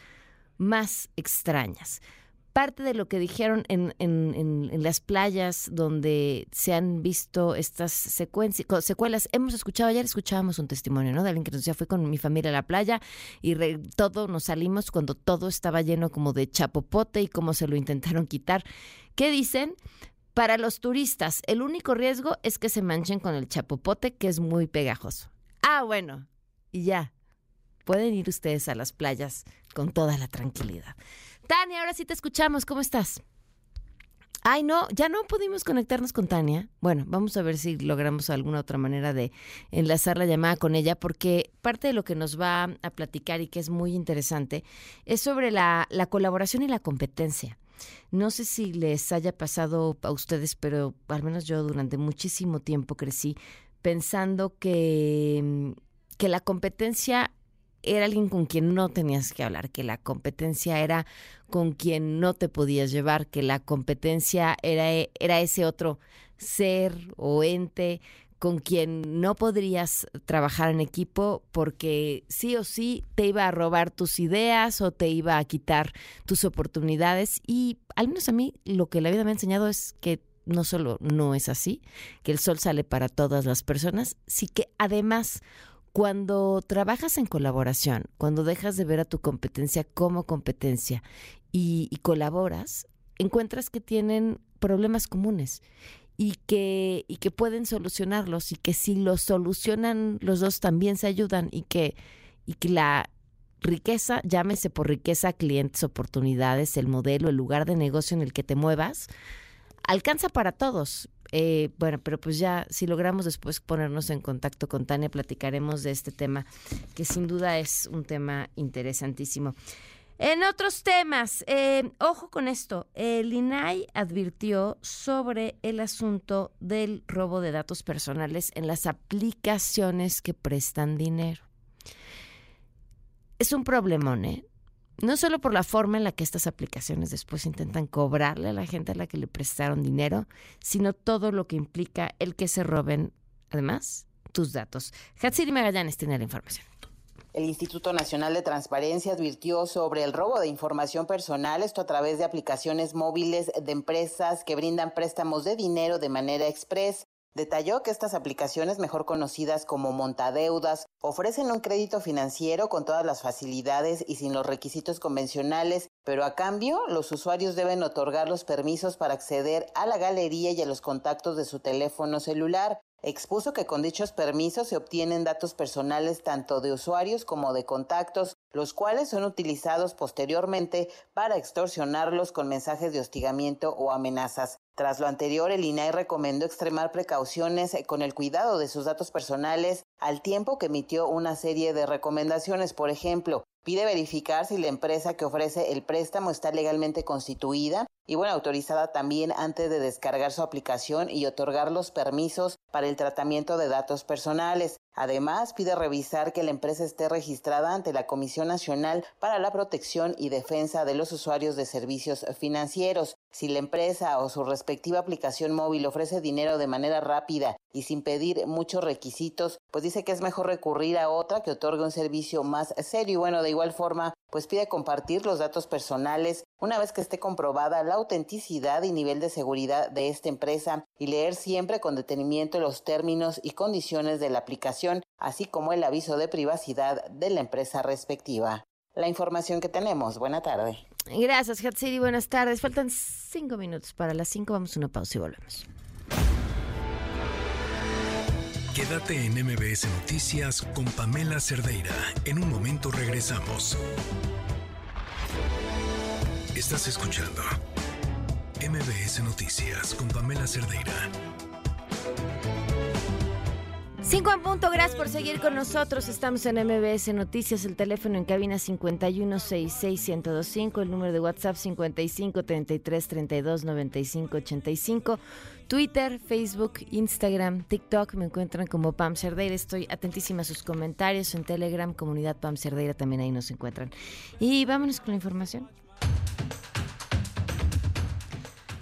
más extrañas. Parte de lo que dijeron en las playas donde se han visto estas secuelas, hemos escuchado, ayer escuchábamos un testimonio, ¿no?, de alguien que nos decía, fui con mi familia a la playa y todo nos salimos cuando todo estaba lleno como de chapopote y cómo se lo intentaron quitar. ¿Qué dicen? Para los turistas, el único riesgo es que se manchen con el chapopote, que es muy pegajoso. Ah, bueno, y ya. Pueden ir ustedes a las playas con toda la tranquilidad. Tania, ahora sí te escuchamos, ¿cómo estás? Ay, no, ya no pudimos conectarnos con Tania. Bueno, vamos a ver si logramos alguna otra manera de enlazar la llamada con ella, porque parte de lo que nos va a platicar y que es muy interesante es sobre la colaboración y la competencia. No sé si les haya pasado a ustedes, pero al menos yo durante muchísimo tiempo crecí pensando que la competencia era alguien con quien no tenías que hablar, que la competencia era con quien no te podías llevar, que la competencia era ese otro ser o ente con quien no podrías trabajar en equipo porque sí o sí te iba a robar tus ideas o te iba a quitar tus oportunidades. Y al menos a mí lo que la vida me ha enseñado es que no solo no es así, que el sol sale para todas las personas, sí que además, cuando trabajas en colaboración, cuando dejas de ver a tu competencia como competencia y colaboras, encuentras que tienen problemas comunes y que pueden solucionarlos y que si los solucionan los dos también se ayudan y que la riqueza, llámese por riqueza, clientes, oportunidades, el modelo, el lugar de negocio en el que te muevas, alcanza para todos. Bueno, pero pues ya, si logramos después ponernos en contacto con Tania, platicaremos de este tema, que sin duda es un tema interesantísimo. En otros temas, ojo con esto, el INAI advirtió sobre el asunto del robo de datos personales en las aplicaciones que prestan dinero. Es un problemón, ¿eh? No solo por la forma en la que estas aplicaciones después intentan cobrarle a la gente a la que le prestaron dinero, sino todo lo que implica el que se roben, además, tus datos. Hatsiri Magallanes tiene la información. El Instituto Nacional de Transparencia advirtió sobre el robo de información personal, esto a través de aplicaciones móviles de empresas que brindan préstamos de dinero de manera express. Detalló que estas aplicaciones, mejor conocidas como montadeudas, ofrecen un crédito financiero con todas las facilidades y sin los requisitos convencionales, pero a cambio los usuarios deben otorgar los permisos para acceder a la galería y a los contactos de su teléfono celular. Expuso que con dichos permisos se obtienen datos personales tanto de usuarios como de contactos, los cuales son utilizados posteriormente para extorsionarlos con mensajes de hostigamiento o amenazas. Tras lo anterior, el INAI recomendó extremar precauciones con el cuidado de sus datos personales, al tiempo que emitió una serie de recomendaciones. Por ejemplo, pide verificar si la empresa que ofrece el préstamo está legalmente constituida y, bueno, autorizada también antes de descargar su aplicación y otorgar los permisos para el tratamiento de datos personales. Además, pide revisar que la empresa esté registrada ante la Comisión Nacional para la Protección y Defensa de los Usuarios de Servicios Financieros. Si la empresa o su respectiva aplicación móvil ofrece dinero de manera rápida y sin pedir muchos requisitos, pues dice que es mejor recurrir a otra que otorgue un servicio más serio. Y bueno, de igual forma, pues pide compartir los datos personales una vez que esté comprobada la autenticidad y nivel de seguridad de esta empresa y leer siempre con detenimiento los términos y condiciones de la aplicación, así como el aviso de privacidad de la empresa respectiva. La información que tenemos. Buena tarde. Gracias, Hatsiri. Buenas tardes. Faltan 5 minutos para las 5. Vamos a una pausa y volvemos. Quédate en MBS Noticias con Pamela Cerdeira. En un momento regresamos. Estás escuchando MBS Noticias con Pamela Cerdeira. 5 en punto, gracias por seguir con nosotros. Estamos en MBS Noticias, el teléfono en cabina 5166-1025, el número de WhatsApp 5533329585, Twitter, Facebook, Instagram, TikTok, me encuentran como Pam Cerdeira. Estoy atentísima a sus comentarios en Telegram, comunidad Pam Cerdeira, también ahí nos encuentran. Y vámonos con la información.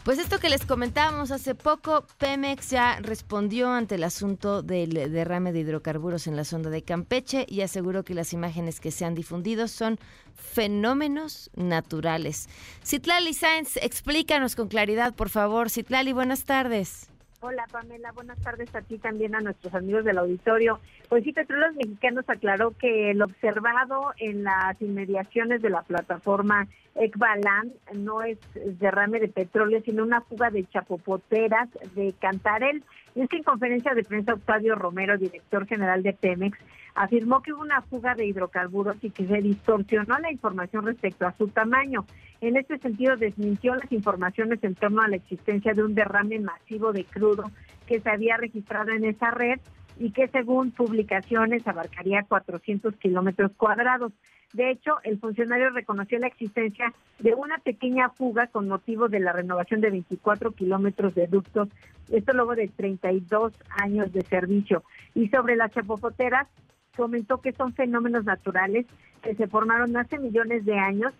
Pues esto que les comentábamos hace poco, Pemex ya respondió ante el asunto del derrame de hidrocarburos en la sonda de Campeche y aseguró que las imágenes que se han difundido son fenómenos naturales. Citlali Sáenz, explícanos con claridad, por favor. Citlali, buenas tardes. Hola, Pamela, buenas tardes a ti también, a nuestros amigos del auditorio. Pues sí, Petróleos Mexicanos aclaró que el observado en las inmediaciones de la plataforma Ekbalam no es derrame de petróleo, sino una fuga de chapopoteras de Cantarell. Y es que en conferencia de prensa, Octavio Romero, director general de Pemex, afirmó que hubo una fuga de hidrocarburos y que se distorsionó la información respecto a su tamaño. En este sentido, desmintió las informaciones en torno a la existencia de un derrame masivo de crudo que se había registrado en esa red y que, según publicaciones, abarcaría 400 kilómetros cuadrados. De hecho, el funcionario reconoció la existencia de una pequeña fuga con motivo de la renovación de 24 kilómetros de ductos, esto luego de 32 años de servicio. Y sobre las chapopoteras, comentó que son fenómenos naturales que se formaron hace millones de años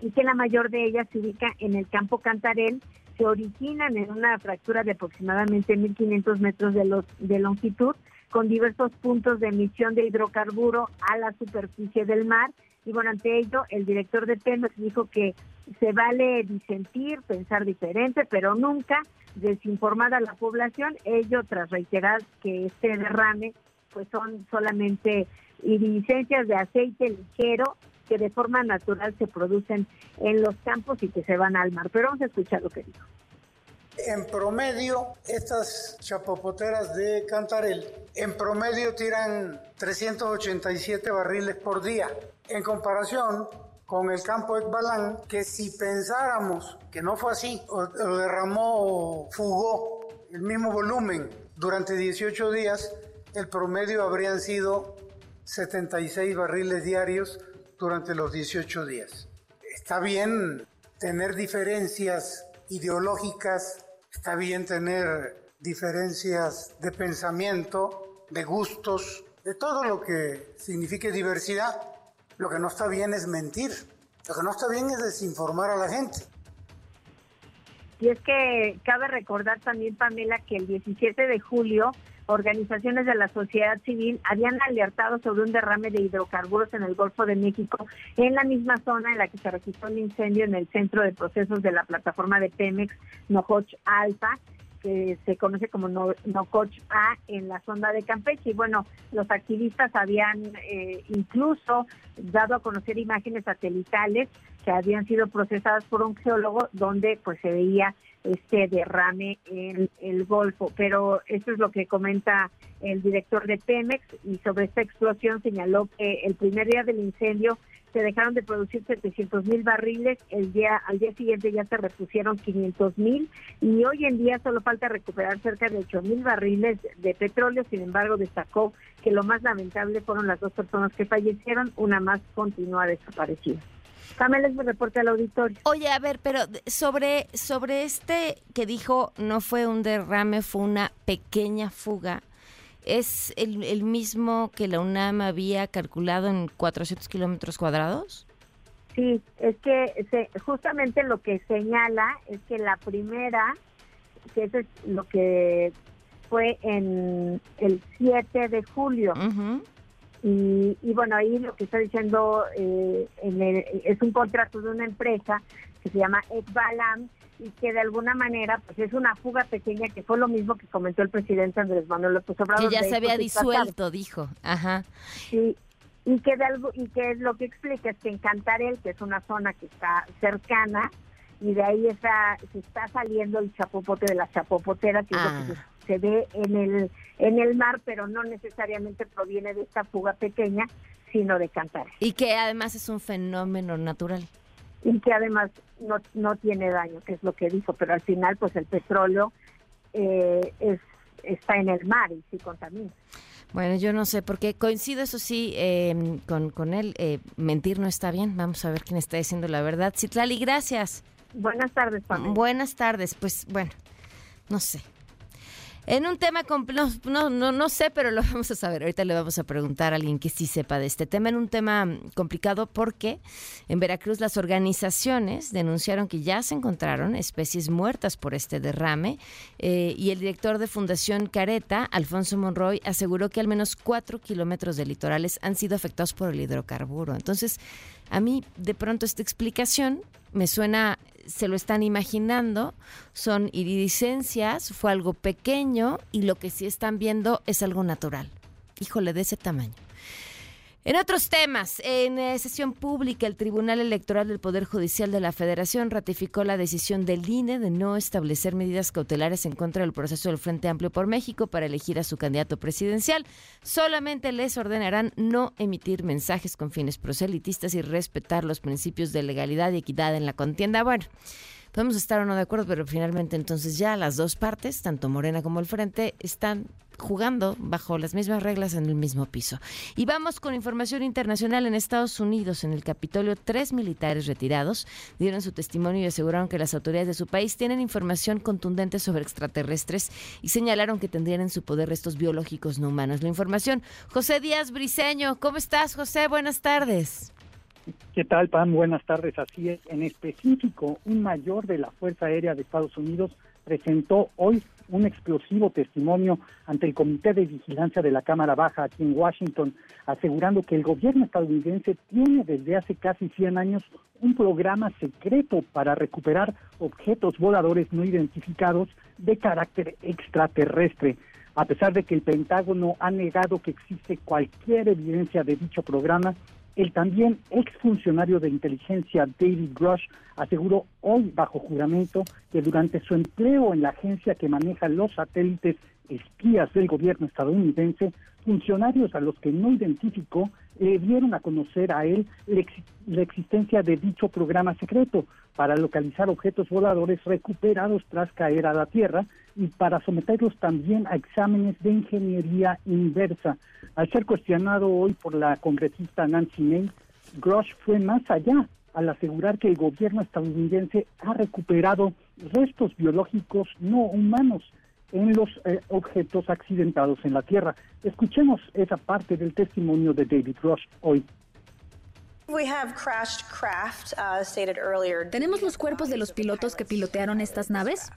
y que la mayor de ellas se ubica en el campo Cantarell, se originan en una fractura de aproximadamente 1.500 metros de longitud, con diversos puntos de emisión de hidrocarburo a la superficie del mar. Y bueno, ante ello, el director de Pemex dijo que se vale disentir, pensar diferente, pero nunca desinformar a la población. Ello tras reiterar que este derrame pues son solamente iridiscencias de aceite ligero que de forma natural se producen en los campos y que se van al mar. Pero vamos a escuchar lo que dijo. En promedio, estas chapopoteras de Cantarell, en promedio tiran 387 barriles por día. En comparación con el campo Ekbalam, que si pensáramos que no fue así, o derramó o fugó el mismo volumen durante 18 días, el promedio habrían sido 76 barriles diarios durante los 18 días. Está bien tener diferencias ideológicas, está bien tener diferencias de pensamiento, de gustos, de todo lo que signifique diversidad. Lo que no está bien es mentir, lo que no está bien es desinformar a la gente. Y es que cabe recordar también, Pamela, que el 17 de julio organizaciones de la sociedad civil habían alertado sobre un derrame de hidrocarburos en el Golfo de México, en la misma zona en la que se registró el incendio en el centro de procesos de la plataforma de Pemex, Nohoch Alfa, que se conoce como Nohoch A, en la sonda de Campeche. Y bueno, los activistas habían incluso dado a conocer imágenes satelitales que habían sido procesadas por un geólogo, donde pues se veía este derrame en el Golfo. Pero esto es lo que comenta el director de Pemex, y sobre esta explosión señaló que el primer día del incendio se dejaron de producir 700,000 barriles, al día siguiente ya se repusieron 500,000 y hoy en día solo falta recuperar cerca de 8,000 barriles de petróleo. Sin embargo, destacó que lo más lamentable fueron las dos personas que fallecieron, una más continúa desaparecida. Pamela, es mi reporte al auditorio. Oye, a ver, pero sobre este que dijo no fue un derrame, fue una pequeña fuga, ¿es el mismo que la UNAM había calculado en 400 kilómetros cuadrados? Sí, es que justamente lo que señala es que la primera, que eso es lo que fue en el 7 de julio, uh-huh. Y bueno, ahí lo que está diciendo es un contrato de una empresa que se llama Ekbalam y que de alguna manera pues es una fuga pequeña, que fue lo mismo que comentó el presidente Andrés Manuel López Obrador. Que ya se había disuelto, dijo. Ajá. Sí, y que lo que explica es que en Cantarell, que es una zona que está cercana, y de ahí se está saliendo el chapopote de la chapopotera, que es lo que se ve en el mar, pero no necesariamente proviene de esta fuga pequeña, sino de Cantarell. Y que además es un fenómeno natural. Y que además no tiene daño, que es lo que dijo, pero al final pues el petróleo es está en el mar y sí contamina. Bueno, yo no sé, porque coincido, eso sí, con él. Mentir no está bien. Vamos a ver quién está diciendo la verdad. Citlali, gracias. Buenas tardes, Pamela. Buenas tardes. Pues, bueno, no sé. En un tema, no sé, pero lo vamos a saber. Ahorita le vamos a preguntar a alguien que sí sepa de este tema. En un tema complicado porque en Veracruz las organizaciones denunciaron que ya se encontraron especies muertas por este derrame. Y el director de Fundación Careta, Alfonso Monroy, aseguró que al menos 4 kilómetros de litorales han sido afectados por el hidrocarburo. Entonces, a mí de pronto esta explicación me suena... se lo están imaginando, son iridiscencias, fue algo pequeño y lo que sí están viendo es algo natural. Híjole, de ese tamaño. En otros temas, en sesión pública, el Tribunal Electoral del Poder Judicial de la Federación ratificó la decisión del INE de no establecer medidas cautelares en contra del proceso del Frente Amplio por México para elegir a su candidato presidencial. Solamente les ordenarán no emitir mensajes con fines proselitistas y respetar los principios de legalidad y equidad en la contienda. Bueno, podemos estar o no de acuerdo, pero finalmente entonces ya las dos partes, tanto Morena como el Frente, están jugando bajo las mismas reglas en el mismo piso. Y vamos con información internacional. En Estados Unidos, en el Capitolio, 3 militares retirados dieron su testimonio y aseguraron que las autoridades de su país tienen información contundente sobre extraterrestres y señalaron que tendrían en su poder restos biológicos no humanos. La información, José Díaz Briceño. ¿Cómo estás, José? Buenas tardes. ¿Qué tal, Pam? Buenas tardes. Así es, en específico, un mayor de la Fuerza Aérea de Estados Unidos presentó hoy un explosivo testimonio ante el Comité de Vigilancia de la Cámara Baja aquí en Washington, asegurando que el gobierno estadounidense tiene desde hace casi 100 años un programa secreto para recuperar objetos voladores no identificados de carácter extraterrestre. A pesar de que el Pentágono ha negado que existe cualquier evidencia de dicho programa, el también exfuncionario de inteligencia David Grusch aseguró hoy bajo juramento que durante su empleo en la agencia que maneja los satélites espías del gobierno estadounidense, funcionarios a los que no identificó le dieron a conocer a él la existencia de dicho programa secreto para localizar objetos voladores recuperados tras caer a la Tierra y para someterlos también a exámenes de ingeniería inversa. Al ser cuestionado hoy por la congresista Nancy Mace, Grosh fue más allá al asegurar que el gobierno estadounidense ha recuperado restos biológicos no humanos en los objetos accidentados en la Tierra. Escuchemos esa parte del testimonio de David Grusch hoy. ¿Tenemos los cuerpos de los pilotos que pilotearon estas naves?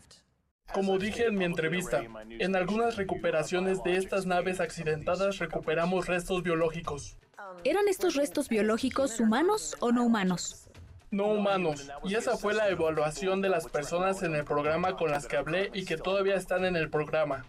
Como dije en mi entrevista, en algunas recuperaciones de estas naves accidentadas recuperamos restos biológicos. ¿Eran estos restos biológicos humanos o no humanos? No humanos, y esa fue la evaluación de las personas en el programa con las que hablé y que todavía están en el programa.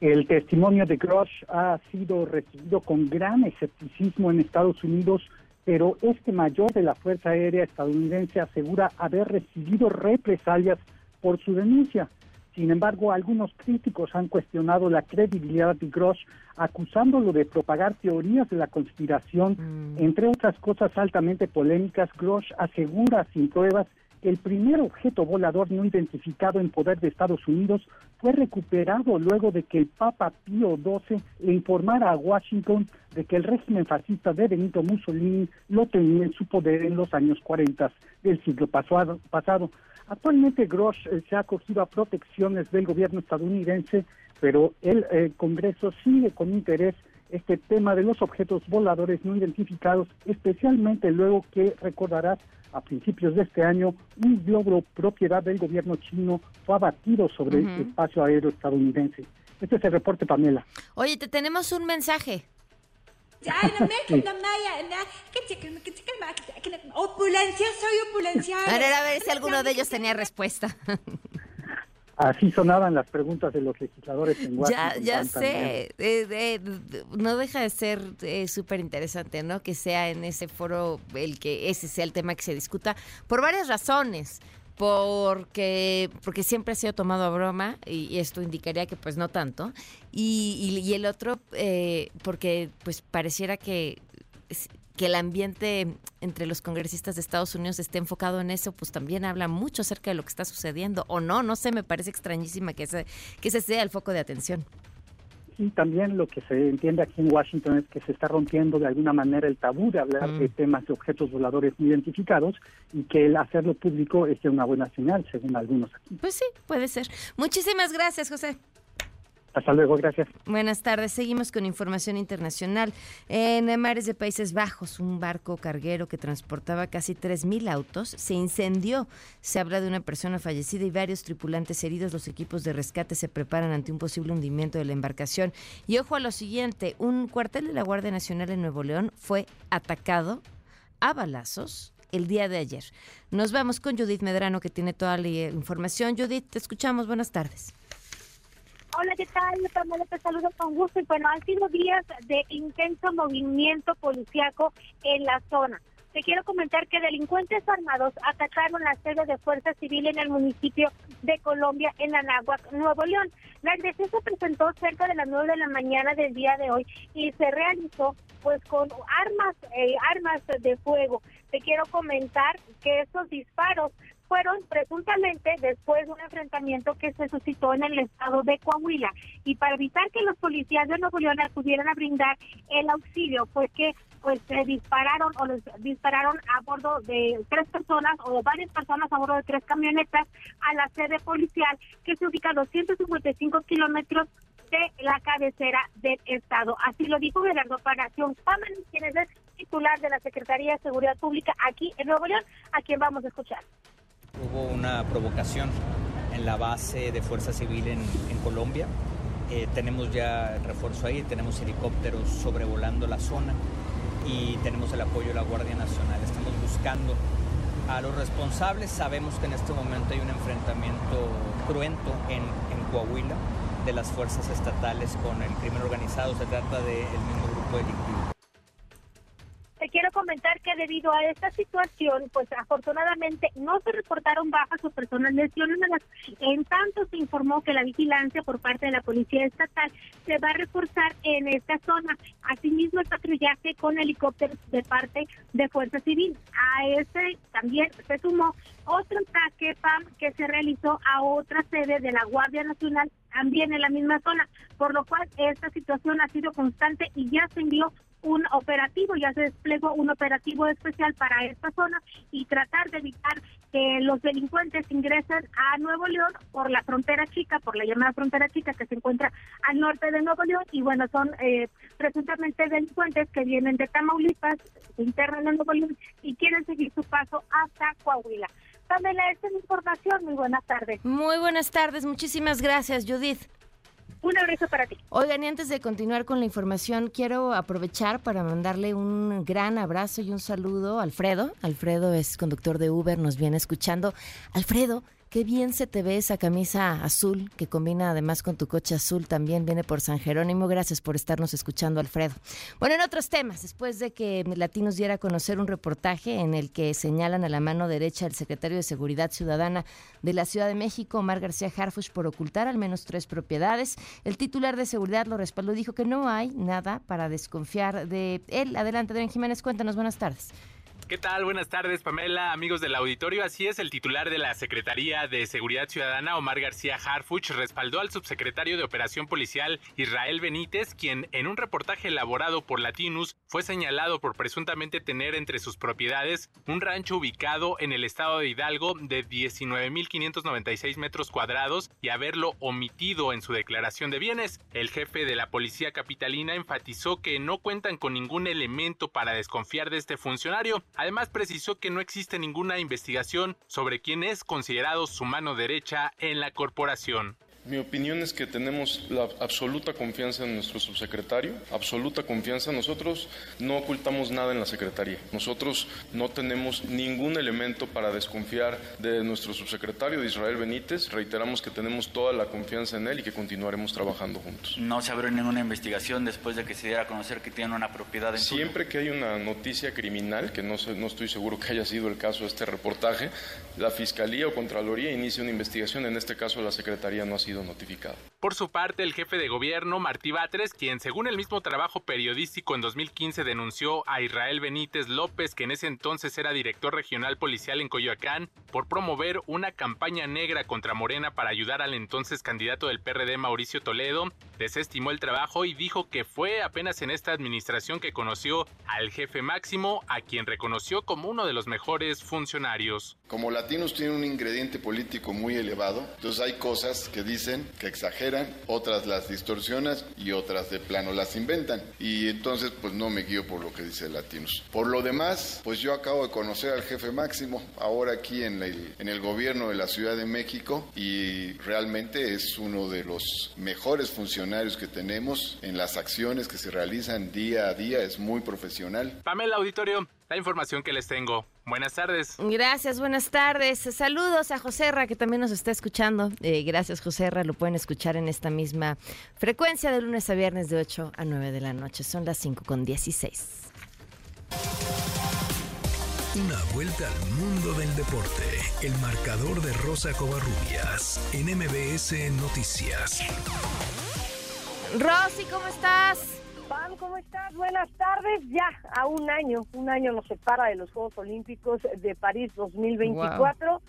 El testimonio de Grosh ha sido recibido con gran escepticismo en Estados Unidos, pero este mayor de la Fuerza Aérea estadounidense asegura haber recibido represalias por su denuncia. Sin embargo, algunos críticos han cuestionado la credibilidad de Grosh, acusándolo de propagar teorías de la conspiración. Entre otras cosas altamente polémicas, Grosh asegura sin pruebas que el primer objeto volador no identificado en poder de Estados Unidos fue recuperado luego de que el Papa Pío XII le informara a Washington de que el régimen fascista de Benito Mussolini lo tenía en su poder en los años 40 del siglo pasado. Actualmente Grosh se ha acogido a protecciones del gobierno estadounidense, pero el Congreso sigue con interés este tema de los objetos voladores no identificados, especialmente luego que, recordarás, a principios de este año, un globo propiedad del gobierno chino fue abatido sobre el espacio aéreo estadounidense. Este es el reporte, Pamela. Oye, te tenemos un mensaje. Opulencia, soy opulencia. A ver si alguno de ellos tenía respuesta. Así sonaban las preguntas de los legisladores en Washington. Ya sé, no deja de ser súper interesante, ¿no? Que sea en ese foro el que ese sea el tema que se discuta por varias razones. Porque siempre ha sido tomado a broma y esto indicaría que pues no tanto y el otro porque pues pareciera que que el ambiente entre los congresistas de Estados Unidos esté enfocado en eso, pues también habla mucho acerca de lo que está sucediendo, o no, no sé, me parece extrañísima que ese sea el foco de atención. Y también lo que se entiende aquí en Washington es que se está rompiendo de alguna manera el tabú de hablar de temas de objetos voladores no identificados, y que el hacerlo público es una buena señal, según algunos aquí. Pues sí, puede ser. Muchísimas gracias, José. Hasta luego, gracias. Buenas tardes. Seguimos con información internacional. En mares de Países Bajos, un barco carguero que transportaba casi 3,000 autos se incendió. Se habla de una persona fallecida y varios tripulantes heridos. Los equipos de rescate se preparan ante un posible hundimiento de la embarcación. Y ojo a lo siguiente, un cuartel de la Guardia Nacional en Nuevo León fue atacado a balazos el día de ayer. Nos vamos con Judith Medrano, que tiene toda la información. Judith, te escuchamos. Buenas tardes. Hola, ¿qué tal? Pamela, te saludo con gusto. Y bueno, han sido días de intenso movimiento policiaco en la zona. Te quiero comentar que delincuentes armados atacaron la sede de Fuerza Civil en el municipio de Colombia, en Anáhuac, Nuevo León. La agresión se presentó cerca de las 9 de la mañana del día de hoy y se realizó pues con armas de fuego. Te quiero comentar que estos disparos fueron presuntamente después de un enfrentamiento que se suscitó en el estado de Coahuila, y para evitar que los policías de Nuevo León acudieran a brindar el auxilio fue que les dispararon a bordo de tres personas o varias personas a bordo de tres camionetas a la sede policial que se ubica a 255 kilómetros de la cabecera del estado. Así lo dijo Bernardo Pamela, quien es el titular de la Secretaría de Seguridad Pública aquí en Nuevo León, a quien vamos a escuchar. Hubo una provocación en la base de Fuerza Civil en Colombia. Tenemos ya refuerzo ahí, tenemos helicópteros sobrevolando la zona y tenemos el apoyo de la Guardia Nacional. Estamos buscando a los responsables. Sabemos que en este momento hay un enfrentamiento cruento en Coahuila de las fuerzas estatales con el crimen organizado. Se trata del mismo grupo delictivo. Te quiero comentar que debido a esta situación, pues afortunadamente no se reportaron bajas o personas lesionadas. En tanto, se informó que la vigilancia por parte de la Policía Estatal se va a reforzar en esta zona. Asimismo, el patrullaje con helicópteros de parte de Fuerza Civil. A este también se sumó otro ataque, PAM, que se realizó a otra sede de la Guardia Nacional, también en la misma zona, por lo cual esta situación ha sido constante y ya se envió un operativo, ya se desplegó un operativo especial para esta zona y tratar de evitar que los delincuentes ingresen a Nuevo León por la frontera chica, por la llamada frontera chica que se encuentra al norte de Nuevo León. Y bueno, son presuntamente delincuentes que vienen de Tamaulipas, se internan en Nuevo León y quieren seguir su paso hasta Coahuila. Pamela, esta es mi información. Muy buenas tardes. Muy buenas tardes. Muchísimas gracias, Judith. Un abrazo para ti. Oigan, y antes de continuar con la información, quiero aprovechar para mandarle un gran abrazo y un saludo a Alfredo. Alfredo es conductor de Uber, nos viene escuchando. Alfredo, qué bien se te ve esa camisa azul, que combina además con tu coche azul, también viene por San Jerónimo. Gracias por estarnos escuchando, Alfredo. Bueno, en otros temas, después de que Latinos diera a conocer un reportaje en el que señalan a la mano derecha del secretario de Seguridad Ciudadana de la Ciudad de México, Omar García Harfuch, por ocultar al menos 3 propiedades, el titular de seguridad lo respaldó, dijo que no hay nada para desconfiar de él. Adelante, Adrián Jiménez, cuéntanos, buenas tardes. ¿Qué tal? Buenas tardes, Pamela, amigos del auditorio. Así es, el titular de la Secretaría de Seguridad Ciudadana, Omar García Harfuch, respaldó al subsecretario de Operación Policial, Israel Benítez, quien en un reportaje elaborado por Latinus fue señalado por presuntamente tener entre sus propiedades un rancho ubicado en el estado de Hidalgo de 19.596 metros cuadrados y haberlo omitido en su declaración de bienes. El jefe de la policía capitalina enfatizó que no cuentan con ningún elemento para desconfiar de este funcionario. Además, precisó que no existe ninguna investigación sobre quién es considerado su mano derecha en la corporación. Mi opinión es que tenemos la absoluta confianza en nuestro subsecretario, absoluta confianza. Nosotros no ocultamos nada en la Secretaría. Nosotros no tenemos ningún elemento para desconfiar de nuestro subsecretario, de Israel Benítez. Reiteramos que tenemos toda la confianza en él y que continuaremos trabajando juntos. No se abrió ninguna investigación después de que se diera a conocer que tienen una propiedad en Siempre turno. Que hay una noticia criminal, que no estoy seguro que haya sido el caso de este reportaje, la Fiscalía o Contraloría inicia una investigación. En este caso, la Secretaría no ha sido sido notificado. Por su parte, el jefe de gobierno, Martí Batres, quien según el mismo trabajo periodístico en 2015 denunció a Israel Benítez López, que en ese entonces era director regional policial en Coyoacán, por promover una campaña negra contra Morena para ayudar al entonces candidato del PRD, Mauricio Toledo, desestimó el trabajo y dijo que fue apenas en esta administración que conoció al jefe máximo, a quien reconoció como uno de los mejores funcionarios. Como latinos tienen un ingrediente político muy elevado, entonces hay cosas que dicen, que exageran, otras las distorsionas y otras de plano las inventan, y entonces pues no me guío por lo que dice Latinos. Por lo demás, pues yo acabo de conocer al jefe máximo ahora aquí en el gobierno de la Ciudad de México, y realmente es uno de los mejores funcionarios que tenemos en las acciones que se realizan día a día, es muy profesional. Pamela, auditorio, la información que les tengo. Buenas tardes. Gracias, buenas tardes. Saludos a José Ra, que también nos está escuchando. Gracias, José Ra. Lo pueden escuchar en esta misma frecuencia de lunes a viernes de 8 a 9 de la noche. Son las 5:16. Una vuelta al mundo del deporte. El marcador de Rosa Covarrubias en MBS Noticias. Rosy, ¿cómo estás? Pam, ¿cómo estás? Buenas tardes. Ya a un año nos separa de los Juegos Olímpicos de París 2024. Wow.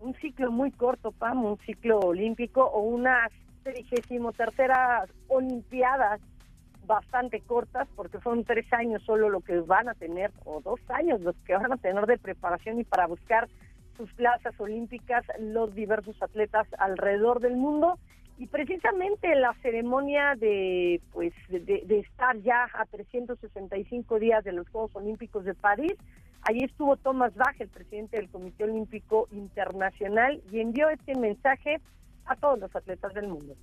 Un ciclo muy corto, Pam, un ciclo olímpico o unas 33 Olimpiadas bastante cortas, porque son 3 años solo lo que van a tener, o 2 años los que van a tener de preparación y para buscar sus plazas olímpicas los diversos atletas alrededor del mundo. Y precisamente la ceremonia de estar ya a 365 días de los Juegos Olímpicos de París, allí estuvo Thomas Bach, el presidente del Comité Olímpico Internacional, y envió este mensaje a todos los atletas del mundo.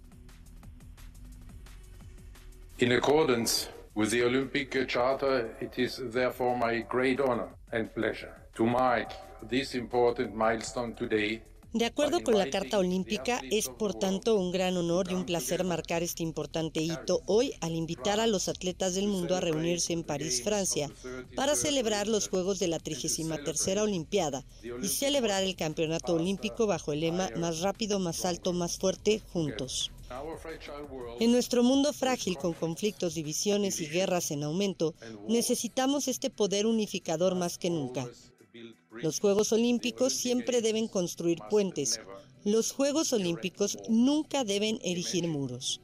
In accordance with the Olympic Charter, it is therefore my great honor and pleasure to mark this important milestone today. De acuerdo con la Carta Olímpica, es por tanto un gran honor y un placer marcar este importante hito hoy al invitar a los atletas del mundo a reunirse en París, Francia, para celebrar los Juegos de la 33ª Olimpiada y celebrar el Campeonato Olímpico bajo el lema Más rápido, más alto, más fuerte, juntos. En nuestro mundo frágil, con conflictos, divisiones y guerras en aumento, necesitamos este poder unificador más que nunca. Los Juegos Olímpicos siempre deben construir puentes. Los Juegos Olímpicos nunca deben erigir muros.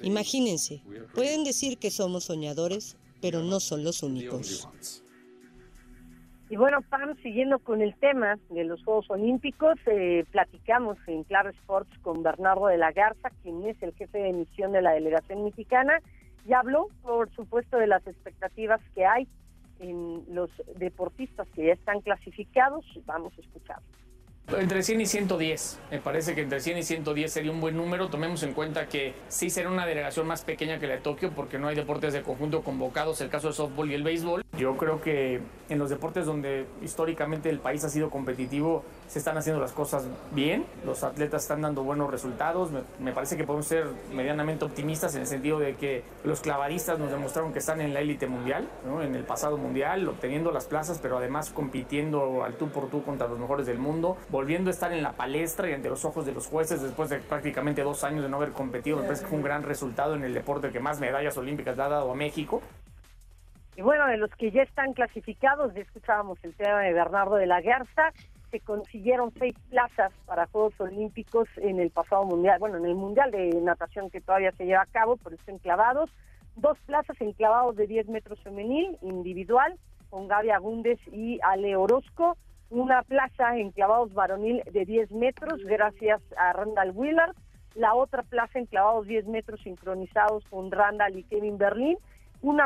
Imagínense, pueden decir que somos soñadores, pero no son los únicos. Y bueno, Pam, siguiendo con el tema de los Juegos Olímpicos, platicamos en Claro Sports con Bernardo de la Garza, quien es el jefe de misión de la delegación mexicana, y habló, por supuesto, de las expectativas que hay en los deportistas que ya están clasificados. Vamos a escuchar. Entre 100 y 110, me parece que entre 100 y 110 sería un buen número. Tomemos en cuenta que sí será una delegación más pequeña que la de Tokio, porque no hay deportes de conjunto convocados, el caso de softball y el béisbol. Yo creo que en los deportes donde históricamente el país ha sido competitivo, se están haciendo las cosas bien, los atletas están dando buenos resultados. Me parece que podemos ser medianamente optimistas en el sentido de que los clavadistas nos demostraron que están en la élite mundial, ¿no? En el pasado mundial, obteniendo las plazas, pero además compitiendo al tú por tú contra los mejores del mundo, volviendo a estar en la palestra y ante los ojos de los jueces después de prácticamente 2 años de no haber competido. Me parece que fue un gran resultado en el deporte que más medallas olímpicas le ha dado a México. Y bueno, de los que ya están clasificados, ya escuchábamos el tema de Bernardo de la Garza, se consiguieron 6 plazas para Juegos Olímpicos en el pasado mundial, bueno, en el mundial de natación que todavía se lleva a cabo, por eso en clavados, 2 plazas en clavados de 10 metros femenil, individual, con Gaby Agúndez y Ale Orozco, 1 plaza en clavados varonil de 10 metros, gracias a Randall Willard, la otra plaza en clavados 10 metros sincronizados con Randall y Kevin Berlín, 2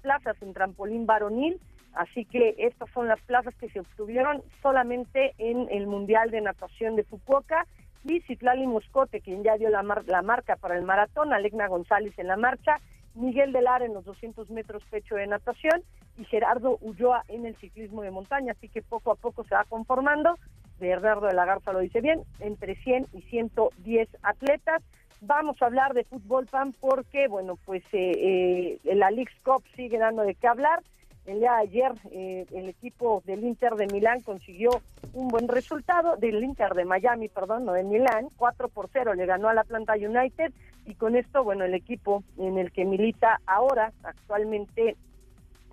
plazas en trampolín varonil. Así que estas son las plazas que se obtuvieron solamente en el Mundial de Natación de Fukuoka. Y Citlali Moscote, quien ya dio la marca para el maratón, Alecna González en la marcha, Miguel del Ar en los 200 metros pecho de natación y Gerardo Ulloa en el ciclismo de montaña. Así que poco a poco se va conformando, Bernardo de la Garza lo dice bien, entre 100 y 110 atletas. Vamos a hablar de fútbol, Pam, porque bueno, pues la Leagues Cup sigue dando de qué hablar. El día de ayer el equipo del Inter de Milán consiguió un buen resultado, del Inter de Miami, perdón, no de Milán, 4-0 le ganó al Atlanta United, y con esto, bueno, el equipo en el que milita ahora, actualmente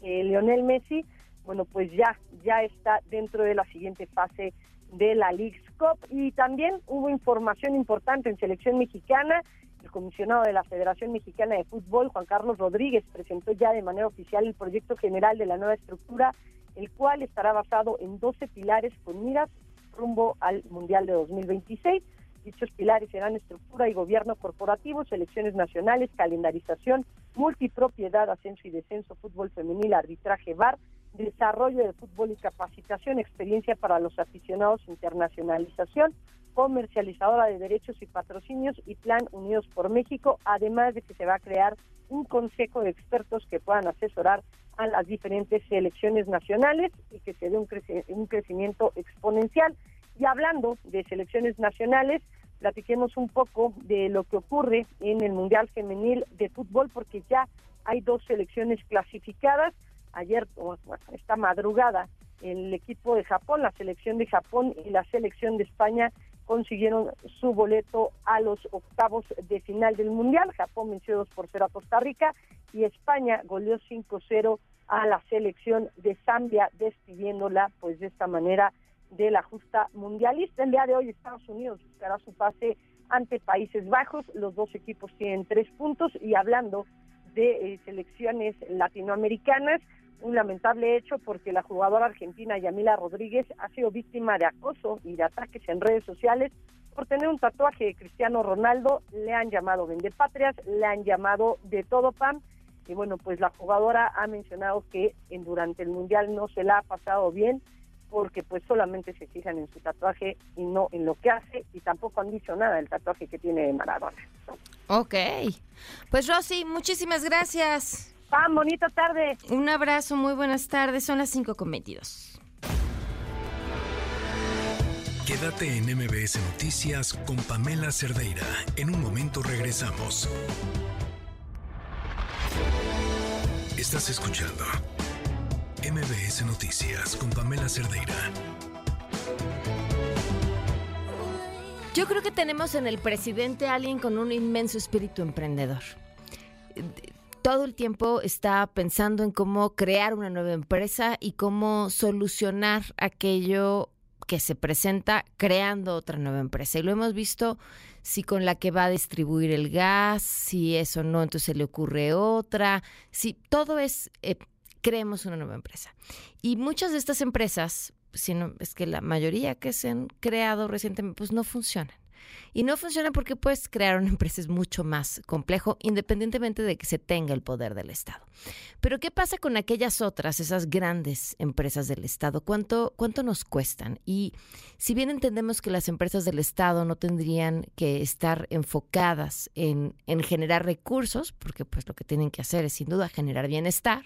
Lionel Messi, bueno, pues ya está dentro de la siguiente fase de la Leagues Cup. Y también hubo información importante en selección mexicana. El comisionado de la Federación Mexicana de Fútbol, Juan Carlos Rodríguez, presentó ya de manera oficial el proyecto general de la nueva estructura, el cual estará basado en 12 pilares con miras rumbo al Mundial de 2026. Dichos pilares serán estructura y gobierno corporativo, selecciones nacionales, calendarización, multipropiedad, ascenso y descenso, fútbol femenil, arbitraje, VAR, desarrollo del fútbol y capacitación, experiencia para los aficionados, internacionalización, comercializadora de derechos y patrocinios y plan Unidos por México, además de que se va a crear un consejo de expertos que puedan asesorar a las diferentes selecciones nacionales y que se dé un crecimiento exponencial. Y hablando de selecciones nacionales, platiquemos un poco de lo que ocurre en el Mundial Femenil de Fútbol, porque ya hay dos selecciones clasificadas. Ayer, esta madrugada, el equipo de Japón, la selección de Japón y la selección de España consiguieron su boleto a los octavos de final del Mundial. Japón venció 2-0 a Costa Rica y España goleó 5-0 a la selección de Zambia, despidiéndola pues de esta manera de la justa mundialista. El día de hoy Estados Unidos buscará su pase ante Países Bajos. Los dos equipos tienen 3 puntos. Y hablando de selecciones latinoamericanas, un lamentable hecho porque la jugadora argentina Yamila Rodríguez ha sido víctima de acoso y de ataques en redes sociales por tener un tatuaje de Cristiano Ronaldo. Le han llamado vendepatrias, le han llamado de todo, Pam, y bueno, pues la jugadora ha mencionado que durante el Mundial no se la ha pasado bien porque pues solamente se fijan en su tatuaje y no en lo que hace, y tampoco han dicho nada del tatuaje que tiene Maradona. Ok, pues Rosy, muchísimas gracias. Pam, bonita tarde. Un abrazo, muy buenas tardes. Son las 5:22. Quédate en MBS Noticias con Pamela Cerdeira. En un momento regresamos. Estás escuchando MBS Noticias con Pamela Cerdeira. Yo creo que tenemos en el presidente a alguien con un inmenso espíritu emprendedor. Todo el tiempo está pensando en cómo crear una nueva empresa y cómo solucionar aquello que se presenta creando otra nueva empresa. Y lo hemos visto, si con la que va a distribuir el gas, si eso no, entonces se le ocurre otra. Si todo es, creemos una nueva empresa. Y muchas de estas empresas, si no, es que la mayoría que se han creado recientemente, pues no funcionan. Y no funciona porque pues crear una empresa es mucho más complejo, independientemente de que se tenga el poder del Estado. Pero ¿qué pasa con aquellas otras, esas grandes empresas del Estado? ¿Cuánto nos cuestan? Y si bien entendemos que las empresas del Estado no tendrían que estar enfocadas en generar recursos, porque pues lo que tienen que hacer es sin duda generar bienestar,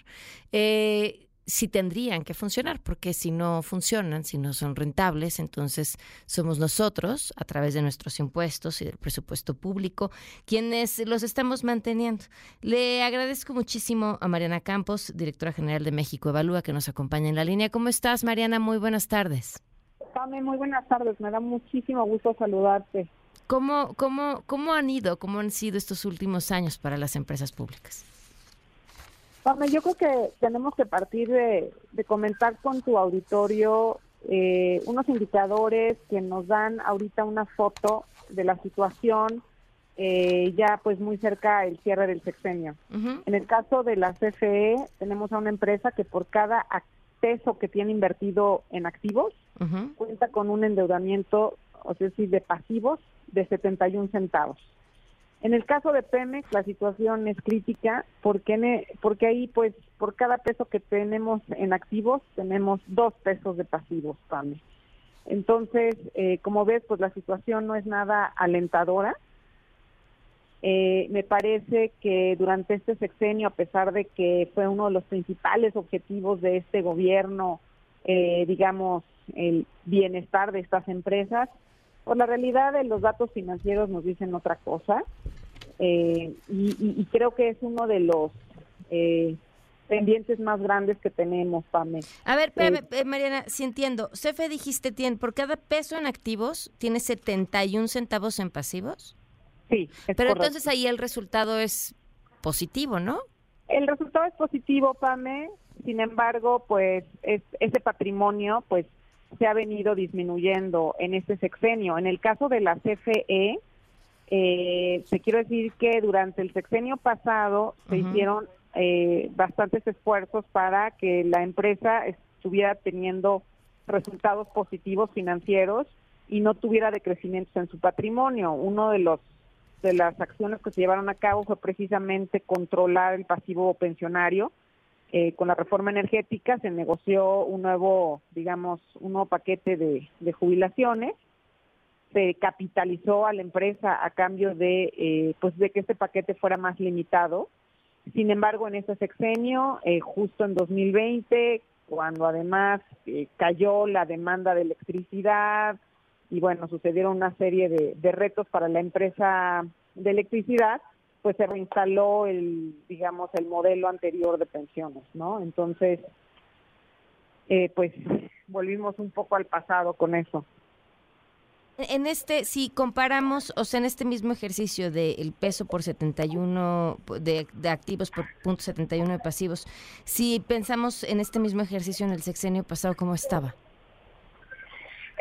sí tendrían que funcionar, porque si no funcionan, si no son rentables, entonces somos nosotros, a través de nuestros impuestos y del presupuesto público, quienes los estamos manteniendo. Le agradezco muchísimo a Mariana Campos, directora general de México Evalúa, que nos acompaña en la línea. ¿Cómo estás, Mariana? Muy buenas tardes. Pame, muy buenas tardes. Me da muchísimo gusto saludarte. ¿Cómo han sido estos últimos años para las empresas públicas? Yo creo que tenemos que partir de comentar con tu auditorio unos indicadores que nos dan ahorita una foto de la situación ya pues muy cerca del cierre del sexenio. Uh-huh. En el caso de la CFE tenemos a una empresa que por cada peso que tiene invertido en activos, uh-huh, cuenta con un endeudamiento, o sea, sí, de pasivos de 71 centavos. En el caso de Pemex, la situación es crítica porque ahí, pues, por cada peso que tenemos en activos, tenemos 2 pesos de pasivos, Pame. Entonces, como ves, pues la situación no es nada alentadora. Me parece que durante este sexenio, a pesar de que fue uno de los principales objetivos de este gobierno, digamos, el bienestar de estas empresas, pues la realidad de los datos financieros nos dicen otra cosa, y creo que es uno de los pendientes más grandes que tenemos, Pame. A ver, Mariana, si entiendo, Cefe, dijiste, por cada peso en activos tiene 71 centavos en pasivos. Sí, es pero correcto. Entonces ahí el resultado es positivo, ¿no? El resultado es positivo, Pame, sin embargo, pues este patrimonio pues se ha venido disminuyendo en este sexenio. En el caso de la CFE, te quiero decir que durante el sexenio pasado se hicieron bastantes esfuerzos para que la empresa estuviera teniendo resultados positivos financieros y no tuviera decrecimientos en su patrimonio. Uno de los de las acciones que se llevaron a cabo fue precisamente controlar el pasivo pensionario. Con la reforma energética se negoció un nuevo paquete de jubilaciones. Se capitalizó a la empresa a cambio de que este paquete fuera más limitado. Sin embargo, en este sexenio, justo en 2020, cuando además cayó la demanda de electricidad y sucedieron una serie de retos para la empresa de electricidad, pues se reinstaló el modelo anterior de pensiones, ¿no? Entonces, pues volvimos un poco al pasado con eso. Si comparamos, en este mismo ejercicio del peso por 71 de activos por 0.71 de pasivos, si pensamos en este mismo ejercicio en el sexenio pasado, ¿cómo estaba?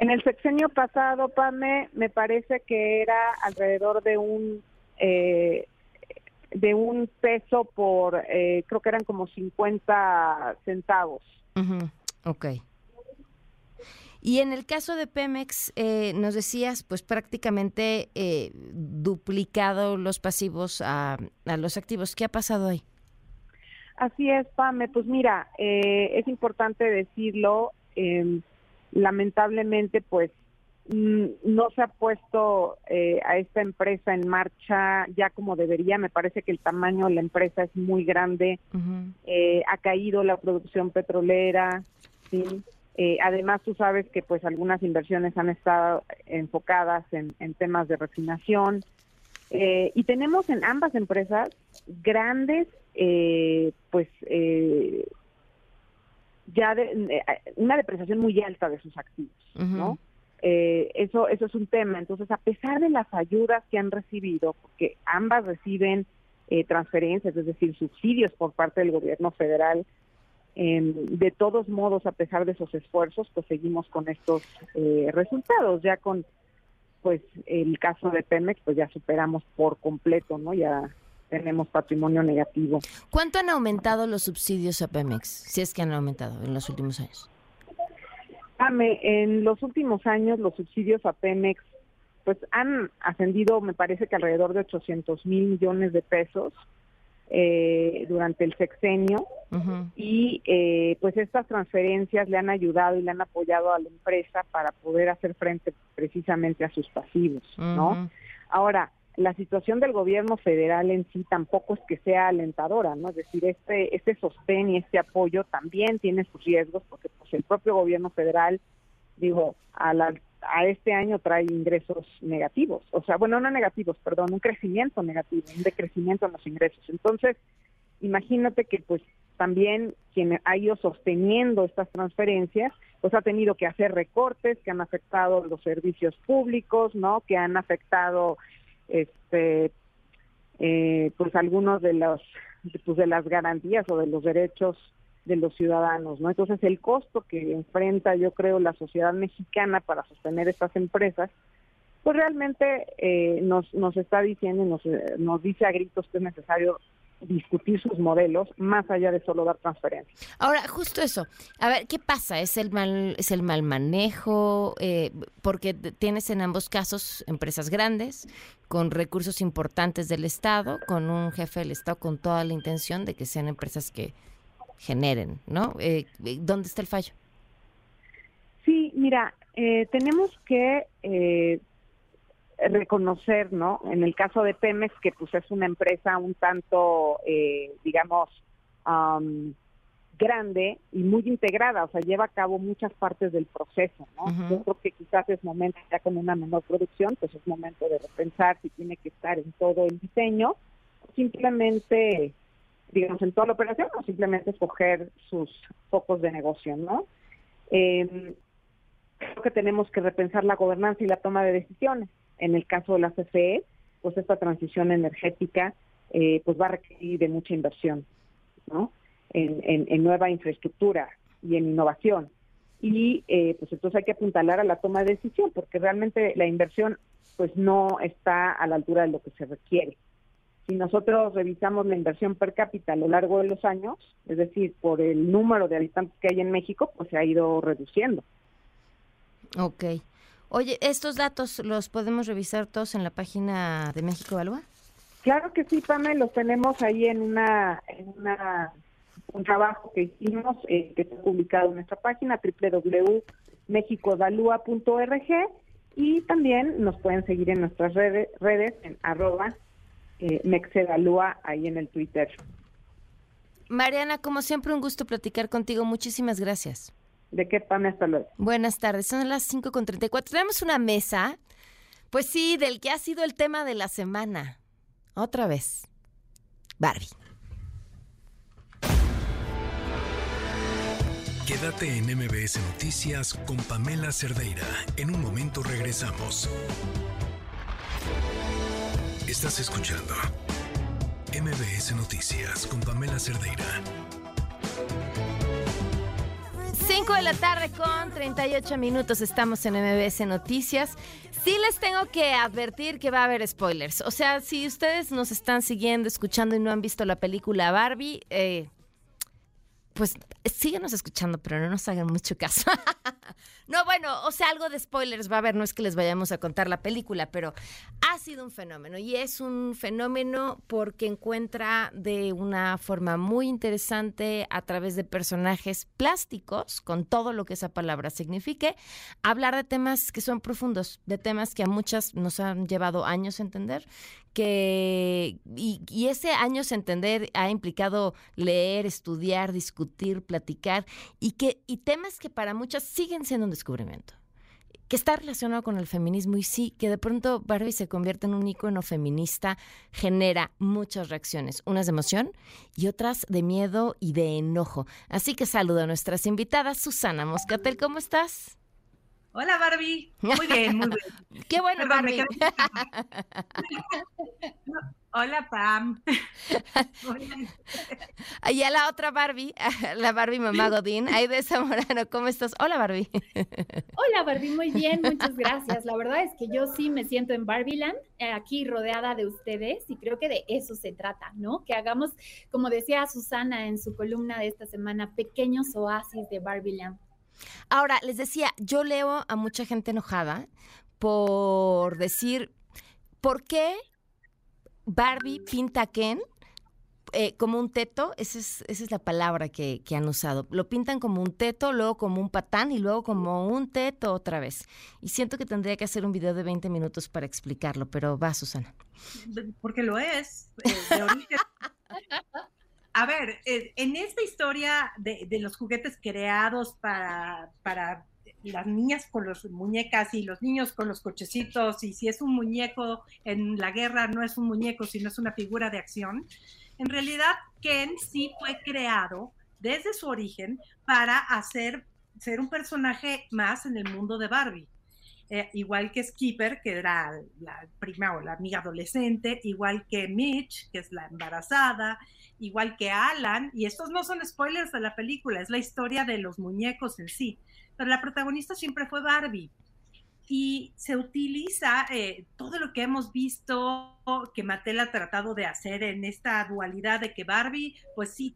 En el sexenio pasado, Pame, me parece que era alrededor de un peso por, creo que eran como 50 centavos. Okay. Y en el caso de Pemex, nos decías, pues prácticamente duplicado los pasivos a los activos. ¿Qué ha pasado ahí? Así es, Pame. Pues mira, es importante decirlo, lamentablemente, pues no se ha puesto a esta empresa en marcha ya como debería. Me parece que el tamaño de la empresa es muy grande. Ha caído la producción petrolera, ¿sí? Además, tú sabes que pues algunas inversiones han estado enfocadas en temas de refinación. Y tenemos en ambas empresas grandes, una depreciación muy alta de sus activos, ¿no? Eso es un tema. Entonces, a pesar de las ayudas que han recibido, porque ambas reciben transferencias, es decir, subsidios por parte del gobierno federal, de todos modos, a pesar de esos esfuerzos, pues seguimos con estos resultados. Ya con el caso de Pemex, pues ya superamos por completo, ¿no? Ya tenemos patrimonio negativo. ¿Cuánto han aumentado los subsidios a Pemex? Si es que han aumentado en los últimos años. En los últimos años los subsidios a Pemex pues han ascendido, me parece que alrededor de 800,000 millones de pesos. Durante el sexenio y pues estas transferencias le han ayudado y le han apoyado a la empresa para poder hacer frente precisamente a sus pasivos, ¿no? Ahora, la situación del gobierno federal en sí tampoco es que sea alentadora, ¿no? Es decir, este sostén y este apoyo también tiene sus riesgos porque pues el propio gobierno federal, a este año trae ingresos negativos, un crecimiento negativo, un decrecimiento en los ingresos. Entonces, imagínate que pues también quien ha ido sosteniendo estas transferencias, pues ha tenido que hacer recortes que han afectado los servicios públicos, ¿no? Que han afectado algunos de los de las garantías o de los derechos de los ciudadanos, ¿no? Entonces, el costo que enfrenta, yo creo, la sociedad mexicana para sostener estas empresas, pues realmente nos está diciendo, nos dice a gritos que es necesario discutir sus modelos más allá de solo dar transferencias. Ahora, justo eso. A ver, ¿qué pasa? ¿Es el mal manejo? Porque tienes en ambos casos empresas grandes con recursos importantes del Estado, con un jefe del Estado con toda la intención de que sean empresas que generen, ¿no? ¿Dónde está el fallo? Sí, mira, tenemos que reconocer, ¿no? En el caso de Pemex, que pues es una empresa un tanto, grande y muy integrada, lleva a cabo muchas partes del proceso, ¿no? Yo creo que quizás es momento, ya con una menor producción, pues es momento de repensar si tiene que estar en todo el diseño, simplemente digamos, en toda la operación, o simplemente escoger sus focos de negocio, ¿no? Creo que tenemos que repensar la gobernanza y la toma de decisiones. En el caso de la CFE, pues esta transición energética pues va a requerir de mucha inversión, ¿no? En nueva infraestructura y en innovación. Y pues entonces hay que apuntalar a la toma de decisión, porque realmente la inversión pues no está a la altura de lo que se requiere. Si nosotros revisamos la inversión per cápita a lo largo de los años, es decir, por el número de habitantes que hay en México, pues se ha ido reduciendo. Ok. Oye, ¿estos datos los podemos revisar todos en la página de México Evalúa? Claro que sí, Pame, los tenemos ahí en un trabajo que hicimos, que está publicado en nuestra página, www.mexicoevalúa.org, y también nos pueden seguir en nuestras redes en @mexevalúa, ahí en el Twitter. Mariana, como siempre, un gusto platicar contigo. Muchísimas gracias. ¿De qué, Pame? Hasta luego. Buenas tardes, son las 5:34. Tenemos una mesa, pues sí, del que ha sido el tema de la semana. Otra vez, Barbie. Quédate en MBS Noticias con Pamela Cerdeira. En un momento regresamos. Estás escuchando MBS Noticias con Pamela Cerdeira. 5:38 PM. Estamos en MBS Noticias. Sí les tengo que advertir que va a haber spoilers. O sea, si ustedes nos están siguiendo, escuchando y no han visto la película Barbie, pues síguenos escuchando, pero no nos hagan mucho caso. No, bueno, o sea, algo de spoilers va a haber. No es que les vayamos a contar la película, pero ha sido un fenómeno. Y es un fenómeno porque encuentra de una forma muy interesante, a través de personajes plásticos, con todo lo que esa palabra signifique, hablar de temas que son profundos, de temas que a muchas nos han llevado años entender, y ese años entender ha implicado leer, estudiar, discutir, platicar, y temas que para muchas siguen siendo un descubrimiento, que está relacionado con el feminismo. Y sí, que de pronto Barbie se convierte en un ícono feminista, genera muchas reacciones, unas de emoción y otras de miedo y de enojo. Así que saludo a nuestras invitadas. Susana Moscatel, ¿cómo estás? Hola, Barbie. Muy bien, muy bien. Qué bueno, perdón, Barbie. Hola, Pam. Y a la otra Barbie, la Barbie mamá Godín, Aide Zamorano, ¿cómo estás? Hola, Barbie. Hola, Barbie, muy bien, muchas gracias. La verdad es que yo sí me siento en Barbieland, aquí rodeada de ustedes, y creo que de eso se trata, ¿no? Que hagamos, como decía Susana en su columna de esta semana, pequeños oasis de Barbieland. Ahora, les decía, yo leo a mucha gente enojada por decir, ¿por qué Barbie pinta a Ken como un teto? Esa es la palabra que han usado. Lo pintan como un teto, luego como un patán y luego como un teto otra vez. Y siento que tendría que hacer un video de 20 minutos para explicarlo, pero va, Susana. Porque lo es. De origen. A ver, en esta historia de los juguetes creados para las niñas con las muñecas y los niños con los cochecitos, y si es un muñeco en la guerra no es un muñeco, sino es una figura de acción, en realidad Ken sí fue creado desde su origen para ser un personaje más en el mundo de Barbie. Igual que Skipper, que era la prima o la amiga adolescente, igual que Mitch, que es la embarazada, igual que Alan, y estos no son spoilers de la película, es la historia de los muñecos en sí, pero la protagonista siempre fue Barbie, y se utiliza todo lo que hemos visto que Mattel ha tratado de hacer en esta dualidad de que Barbie, pues sí,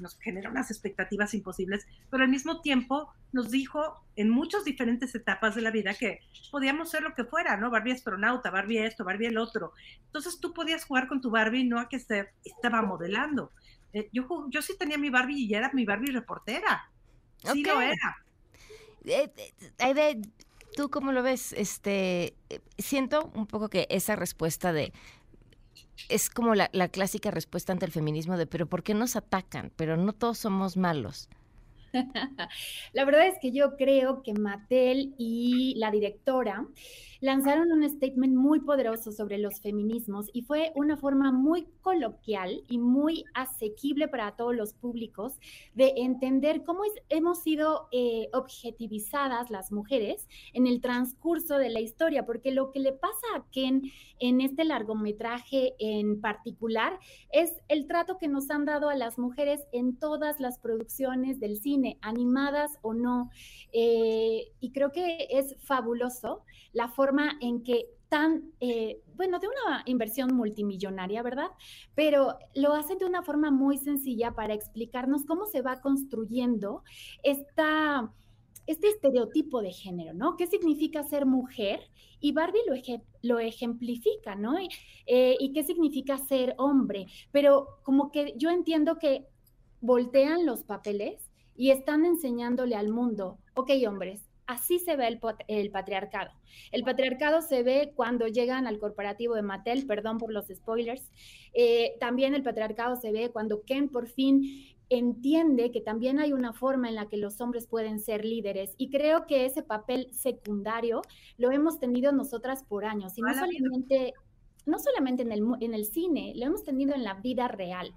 nos genera unas expectativas imposibles, pero al mismo tiempo nos dijo en muchas diferentes etapas de la vida que podíamos ser lo que fuera, ¿no? Barbie astronauta, Barbie esto, Barbie el otro. Entonces tú podías jugar con tu Barbie, no a que se estaba modelando. Yo sí tenía mi Barbie y era mi Barbie reportera. Sí, okay. Lo era. ¿Tú cómo lo ves? Siento un poco que esa respuesta es como la clásica respuesta ante el feminismo de pero ¿por qué nos atacan? Pero no todos somos malos. La verdad es que yo creo que Mattel y la directora lanzaron un statement muy poderoso sobre los feminismos y fue una forma muy coloquial y muy asequible para todos los públicos de entender cómo hemos sido objetivizadas las mujeres en el transcurso de la historia, porque lo que le pasa a Ken en este largometraje en particular es el trato que nos han dado a las mujeres en todas las producciones del cine, animadas o no, y creo que es fabuloso la forma en que de una inversión multimillonaria, ¿verdad? Pero lo hacen de una forma muy sencilla para explicarnos cómo se va construyendo este estereotipo de género, ¿no? ¿Qué significa ser mujer? Y Barbie lo ejemplifica, ¿no? ¿Y qué significa ser hombre? Pero como que yo entiendo que voltean los papeles y están enseñándole al mundo, ok, hombres, así se ve el patriarcado. El patriarcado se ve cuando llegan al corporativo de Mattel, perdón por los spoilers. También el patriarcado se ve cuando Ken por fin entiende que también hay una forma en la que los hombres pueden ser líderes. Y creo que ese papel secundario lo hemos tenido nosotras por años. Y no solamente en el cine, lo hemos tenido en la vida real.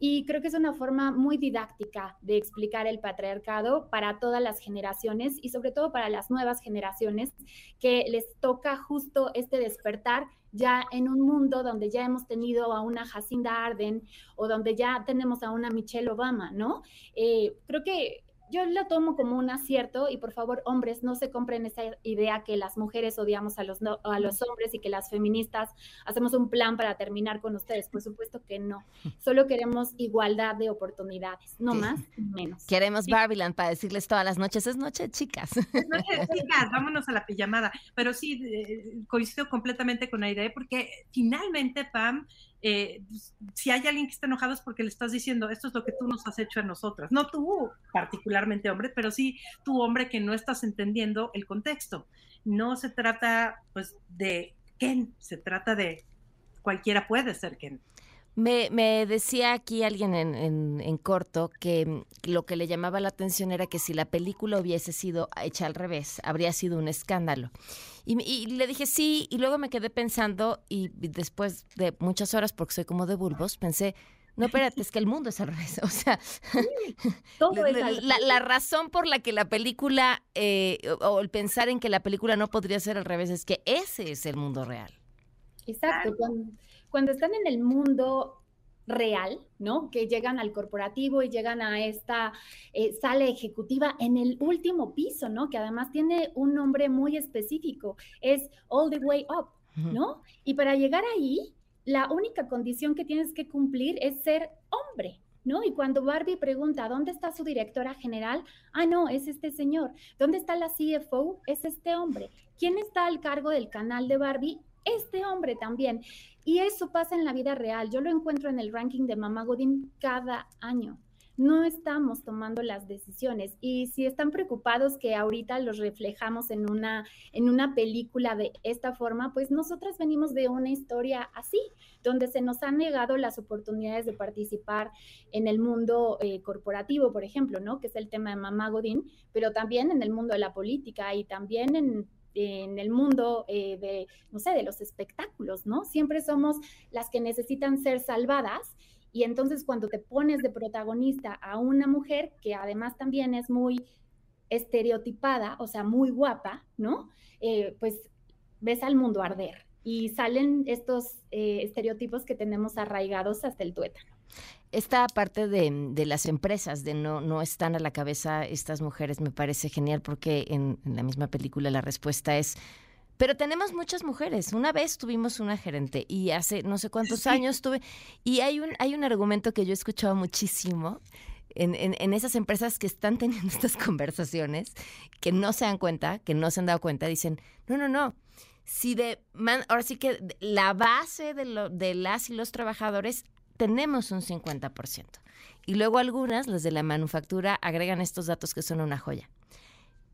Y creo que es una forma muy didáctica de explicar el patriarcado para todas las generaciones y sobre todo para las nuevas generaciones que les toca justo este despertar ya en un mundo donde ya hemos tenido a una Jacinda Ardern o donde ya tenemos a una Michelle Obama, ¿no? Creo que yo la tomo como un acierto y, por favor, hombres, no se compren esa idea que las mujeres odiamos a los hombres y que las feministas hacemos un plan para terminar con ustedes. Por supuesto que no. Solo queremos igualdad de oportunidades, no más ni menos. Queremos Barbiland para decirles todas las noches, es noche, chicas. Es noche, chicas, vámonos a la pijamada. Pero sí, coincido completamente con Aide, porque finalmente, Pam, si hay alguien que está enojado es porque le estás diciendo esto es lo que tú nos has hecho a nosotras, no tú particularmente hombre, pero sí tú hombre que no estás entendiendo el contexto. No se trata pues de Ken, se trata de cualquiera puede ser Ken. Me decía aquí alguien en corto que lo que le llamaba la atención era que si la película hubiese sido hecha al revés, habría sido un escándalo. Y le dije sí, y luego me quedé pensando, y después de muchas horas, porque soy como de bulbos, pensé, no, espérate, es que el mundo es al revés. O sea, todo es al revés. La razón por la que la película, o el pensar en que la película no podría ser al revés, es que ese es el mundo real. Exacto, cuando están en el mundo real, ¿no? Que llegan al corporativo y llegan a esta sala ejecutiva en el último piso, ¿no? Que además tiene un nombre muy específico, es All the Way Up, ¿no? Y para llegar ahí, la única condición que tienes que cumplir es ser hombre, ¿no? Y cuando Barbie pregunta, ¿dónde está su directora general? Ah, no, es este señor. ¿Dónde está la CFO? Es este hombre. ¿Quién está al cargo del canal de Barbie? Este hombre también. Y eso pasa en la vida real. Yo lo encuentro en el ranking de Mamá Godín cada año. No estamos tomando las decisiones. Y si están preocupados que ahorita los reflejamos en una película de esta forma, pues nosotras venimos de una historia así, donde se nos han negado las oportunidades de participar en el mundo corporativo, por ejemplo, ¿no? Que es el tema de Mamá Godín, pero también en el mundo de la política y también en el mundo de los espectáculos, ¿no? Siempre somos las que necesitan ser salvadas y entonces cuando te pones de protagonista a una mujer que además también es muy estereotipada, o sea, muy guapa, ¿no? Pues ves al mundo arder y salen estos estereotipos que tenemos arraigados hasta el tuétano. Esta parte de las empresas, de no están a la cabeza estas mujeres, me parece genial porque en la misma película la respuesta es, pero tenemos muchas mujeres. Una vez tuvimos una gerente y hace no sé cuántos años tuve, y hay un argumento que yo he escuchado muchísimo en esas empresas que están teniendo estas conversaciones, que no se dan cuenta, que no se han dado cuenta, dicen, no. Si ahora sí que la base de las y los trabajadores tenemos un 50%. Y luego algunas, las de la manufactura, agregan estos datos que son una joya.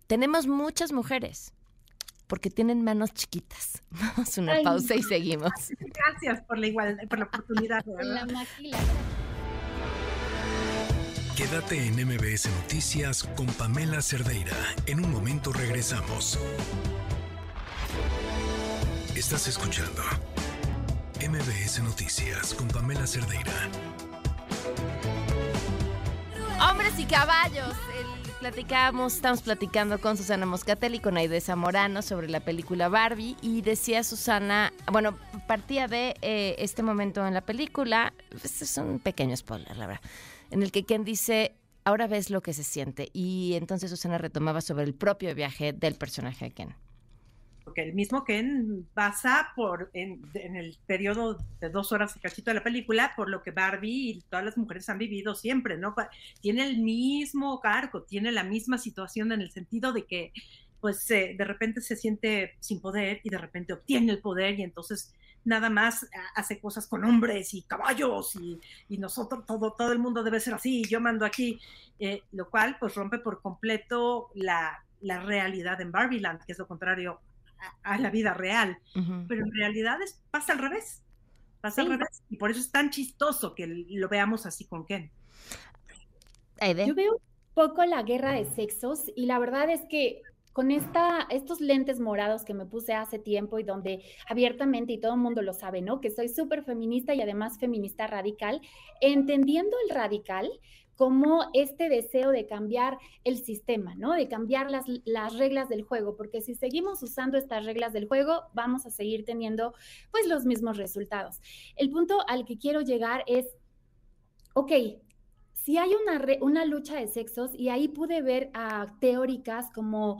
Tenemos muchas mujeres porque tienen manos chiquitas. Vamos a una pausa y seguimos. Gracias por la igualdad, por la oportunidad. La maquila. Quédate en MBS Noticias con Pamela Cerdeira. En un momento regresamos. Estás escuchando MBS Noticias con Pamela Cerdeira. Hombres y caballos. Estamos platicando con Susana Moscatel y con Aide Zamorano sobre la película Barbie, y decía Susana, bueno, partía de este momento en la película, este es un pequeño spoiler, la verdad, en el que Ken dice, ahora ves lo que se siente, y entonces Susana retomaba sobre el propio viaje del personaje de Ken. Porque el mismo Ken pasa en el periodo de 2 horas y cachito de la película, por lo que Barbie y todas las mujeres han vivido siempre, ¿no? Tiene el mismo cargo, tiene la misma situación, en el sentido de que, pues, de repente se siente sin poder y de repente obtiene el poder, y entonces nada más hace cosas con hombres y caballos y nosotros, todo el mundo debe ser así, yo mando aquí, lo cual, pues, rompe por completo la realidad en Barbieland, que es lo contrario a la vida real, uh-huh. Pero en realidad pasa al revés, y por eso es tan chistoso que lo veamos así con Ken. Yo veo un poco la guerra de sexos, y la verdad es que con estos lentes morados que me puse hace tiempo, y donde abiertamente, y todo el mundo lo sabe, ¿no?, que soy súper feminista y además feminista radical, entendiendo el radical como este deseo de cambiar el sistema, ¿no?, de cambiar las reglas del juego, porque si seguimos usando estas reglas del juego, vamos a seguir teniendo, pues, los mismos resultados. El punto al que quiero llegar es, ok, si hay una lucha de sexos, y ahí pude ver a teóricas como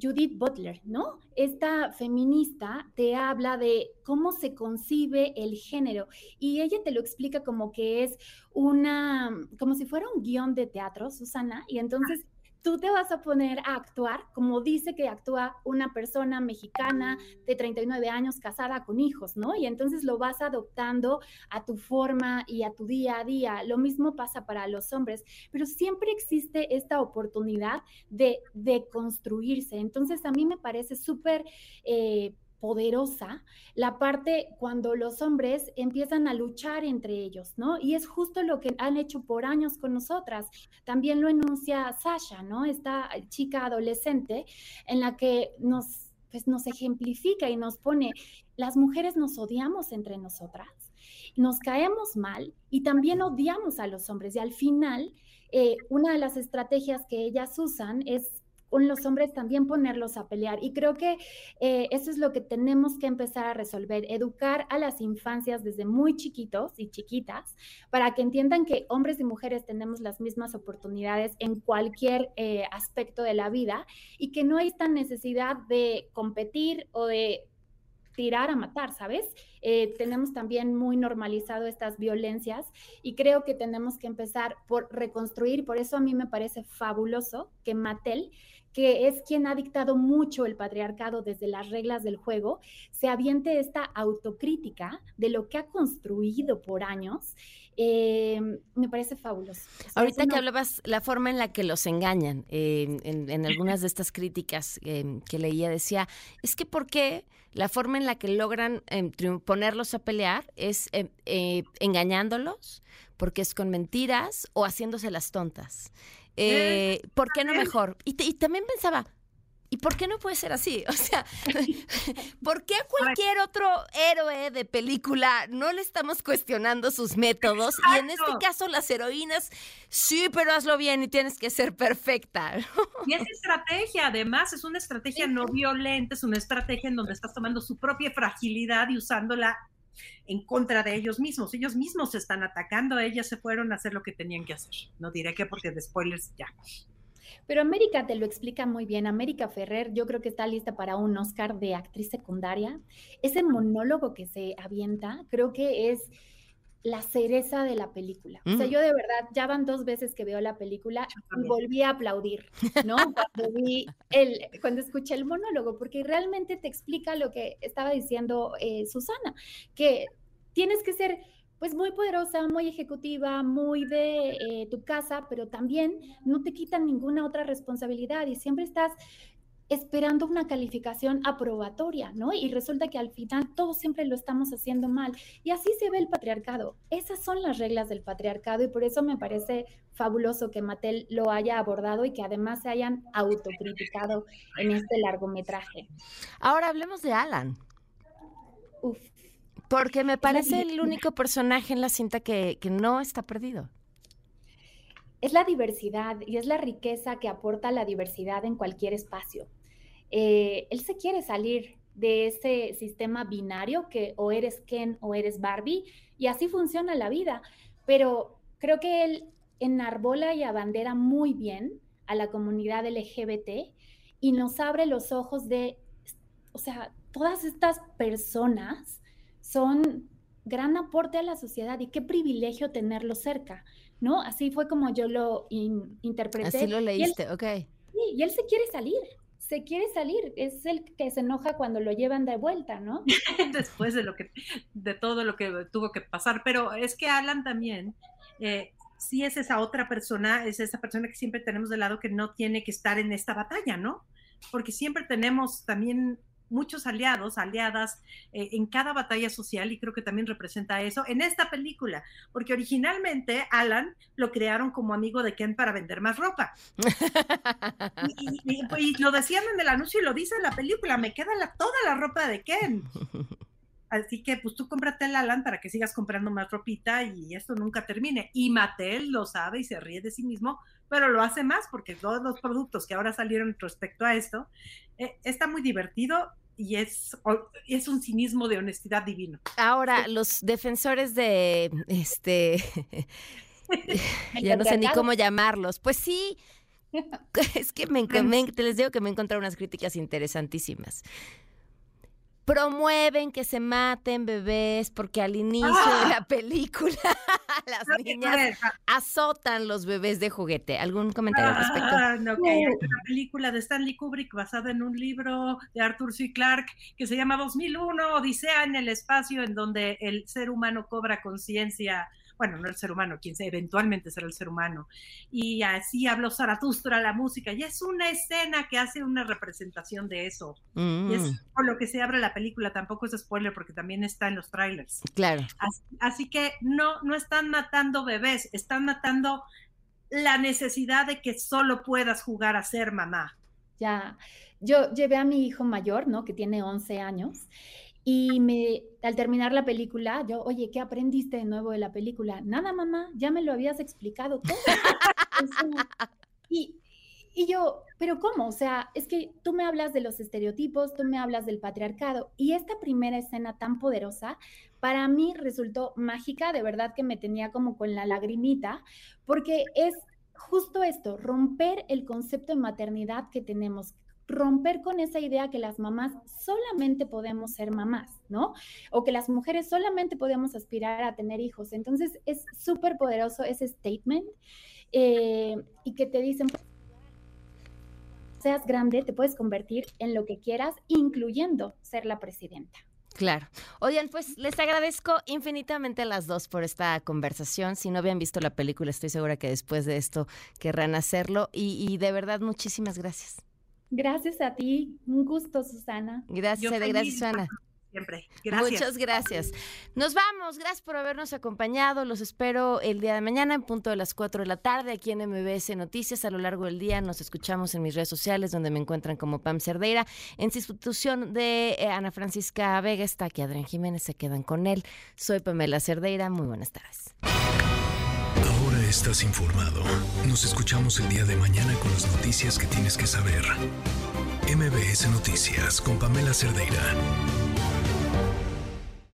Judith Butler, ¿no?, esta feminista te habla de cómo se concibe el género, y ella te lo explica como que es como si fuera un guión de teatro, Susana, y entonces tú te vas a poner a actuar como dice que actúa una persona mexicana de 39 años casada con hijos, ¿no? Y entonces lo vas adoptando a tu forma y a tu día a día. Lo mismo pasa para los hombres, pero siempre existe esta oportunidad de construirse. Entonces a mí me parece súper poderosa la parte cuando los hombres empiezan a luchar entre ellos, ¿no? Y es justo lo que han hecho por años con nosotras. También lo enuncia Sasha, ¿no?, esta chica adolescente en la que nos ejemplifica y nos pone, las mujeres nos odiamos entre nosotras, nos caemos mal y también odiamos a los hombres. Y al final, una de las estrategias que ellas usan es con los hombres también ponerlos a pelear. Y creo que eso es lo que tenemos que empezar a resolver, educar a las infancias desde muy chiquitos y chiquitas para que entiendan que hombres y mujeres tenemos las mismas oportunidades en cualquier aspecto de la vida, y que no hay esta necesidad de competir o de tirar a matar, ¿sabes? Tenemos también muy normalizado estas violencias, y creo que tenemos que empezar por reconstruir. Por eso a mí me parece fabuloso que Mattel, que es quien ha dictado mucho el patriarcado desde las reglas del juego, se aviente esta autocrítica de lo que ha construido por años. Me parece fabuloso. O sea, ahorita que hablabas la forma en la que los engañan, en algunas de estas críticas que leía, decía, es que ¿por qué la forma en la que logran ponerlos a pelear es engañándolos? Porque es con mentiras o haciéndose las tontas. ¿Por qué no mejor? Y también pensaba, ¿y por qué no puede ser así? O sea, ¿por qué a cualquier otro héroe de película no le estamos cuestionando sus métodos? Exacto. Y en este caso las heroínas, sí, pero hazlo bien y tienes que ser perfecta, ¿no? Y esa estrategia, además, es una estrategia no violenta, es una estrategia en donde estás tomando su propia fragilidad y usándola en contra de ellos mismos se están atacando, ellas se fueron a hacer lo que tenían que hacer. No diré qué porque de spoilers ya. Pero América te lo explica muy bien. América Ferrer, yo creo que está lista para un Oscar de actriz secundaria. Ese monólogo que se avienta, creo que es la cereza de la película. O sea, yo de verdad, ya van 2 veces que veo la película y volví a aplaudir, ¿no? Cuando escuché el monólogo, porque realmente te explica lo que estaba diciendo Susana, que tienes que ser, pues, muy poderosa, muy ejecutiva, muy de tu casa, pero también no te quitan ninguna otra responsabilidad y siempre estás esperando una calificación aprobatoria, ¿no? Y resulta que al final todos siempre lo estamos haciendo mal. Y así se ve el patriarcado. Esas son las reglas del patriarcado y por eso me parece fabuloso que Mattel lo haya abordado y que además se hayan autocriticado en este largometraje. Ahora hablemos de Alan. Uf. Porque me parece el único personaje en la cinta que no está perdido. Es la diversidad y es la riqueza que aporta la diversidad en cualquier espacio. Él se quiere salir de ese sistema binario que o eres Ken o eres Barbie, y así funciona la vida. Pero creo que él enarbola y abandera muy bien a la comunidad LGBT y nos abre los ojos de, o sea, todas estas personas son gran aporte a la sociedad y qué privilegio tenerlos cerca, ¿no? Así fue como yo lo interpreté. Así lo leíste, y él, okay. Sí, y él se quiere salir, es el que se enoja cuando lo llevan de vuelta, ¿no? Después de todo lo que tuvo que pasar, pero es que Alan también... sí es esa otra persona, es esa persona que siempre tenemos de lado que no tiene que estar en esta batalla, ¿no? Porque siempre tenemos también muchos aliados, aliadas en cada batalla social, y creo que también representa eso en esta película, porque originalmente Alan lo crearon como amigo de Ken para vender más ropa. y lo decían en el anuncio y lo dice en la película, me queda toda la ropa de Ken. Así que, pues, tú cómprate la lana para que sigas comprando más ropita y esto nunca termine. Y Mattel lo sabe y se ríe de sí mismo, pero lo hace más porque todos los productos que ahora salieron respecto a esto, está muy divertido y es un cinismo de honestidad divino. Ahora, los defensores de, ya no sé ni cómo llamarlos. Pues sí, es que te les digo que me he encontrado unas críticas interesantísimas. Promueven que se maten bebés porque al inicio de la película las niñas azotan los bebés de juguete. ¿Algún comentario al respecto? Okay. Hay una película de Stanley Kubrick basada en un libro de Arthur C. Clarke que se llama 2001, Odisea en el espacio, en donde el ser humano cobra conciencia. Bueno, no el ser humano, quien eventualmente será el ser humano. Y así habló Zaratustra, la música, y es una escena que hace una representación de eso. Y es por lo que se abre la película, tampoco es spoiler porque también está en los trailers. Claro. Así que no están matando bebés, están matando la necesidad de que solo puedas jugar a ser mamá. Ya, yo llevé a mi hijo mayor, ¿no?, que tiene 11 años, y al terminar la película, yo, oye, ¿qué aprendiste de nuevo de la película? Nada, mamá, ya me lo habías explicado todo. Y yo, ¿pero cómo? O sea, es que tú me hablas de los estereotipos, tú me hablas del patriarcado, y esta primera escena tan poderosa, para mí resultó mágica, de verdad que me tenía como con la lagrimita, porque es justo esto, romper el concepto de maternidad que tenemos, romper con esa idea que las mamás solamente podemos ser mamás, ¿no? O que las mujeres solamente podemos aspirar a tener hijos. Entonces, es súper poderoso ese statement y que te dicen, seas grande, te puedes convertir en lo que quieras, incluyendo ser la presidenta. Claro. Oigan, pues les agradezco infinitamente a las dos por esta conversación. Si no habían visto la película, estoy segura que después de esto querrán hacerlo. Y de verdad, muchísimas gracias. Gracias a ti, un gusto, Susana. Gracias, gracias, Susana. Siempre, gracias. Muchas gracias. Nos vamos, gracias por habernos acompañado. Los espero el día de mañana en punto de las 4 de la tarde aquí en MBS Noticias. A lo largo del día nos escuchamos en mis redes sociales, donde me encuentran como Pam Cerdeira. En sustitución de Ana Francisca Vega está aquí Adrián Jiménez, se quedan con él. Soy Pamela Cerdeira, muy buenas tardes. Ahora estás informado. Nos escuchamos el día de mañana con las noticias que tienes que saber. MBS Noticias con Pamela Cerdeira.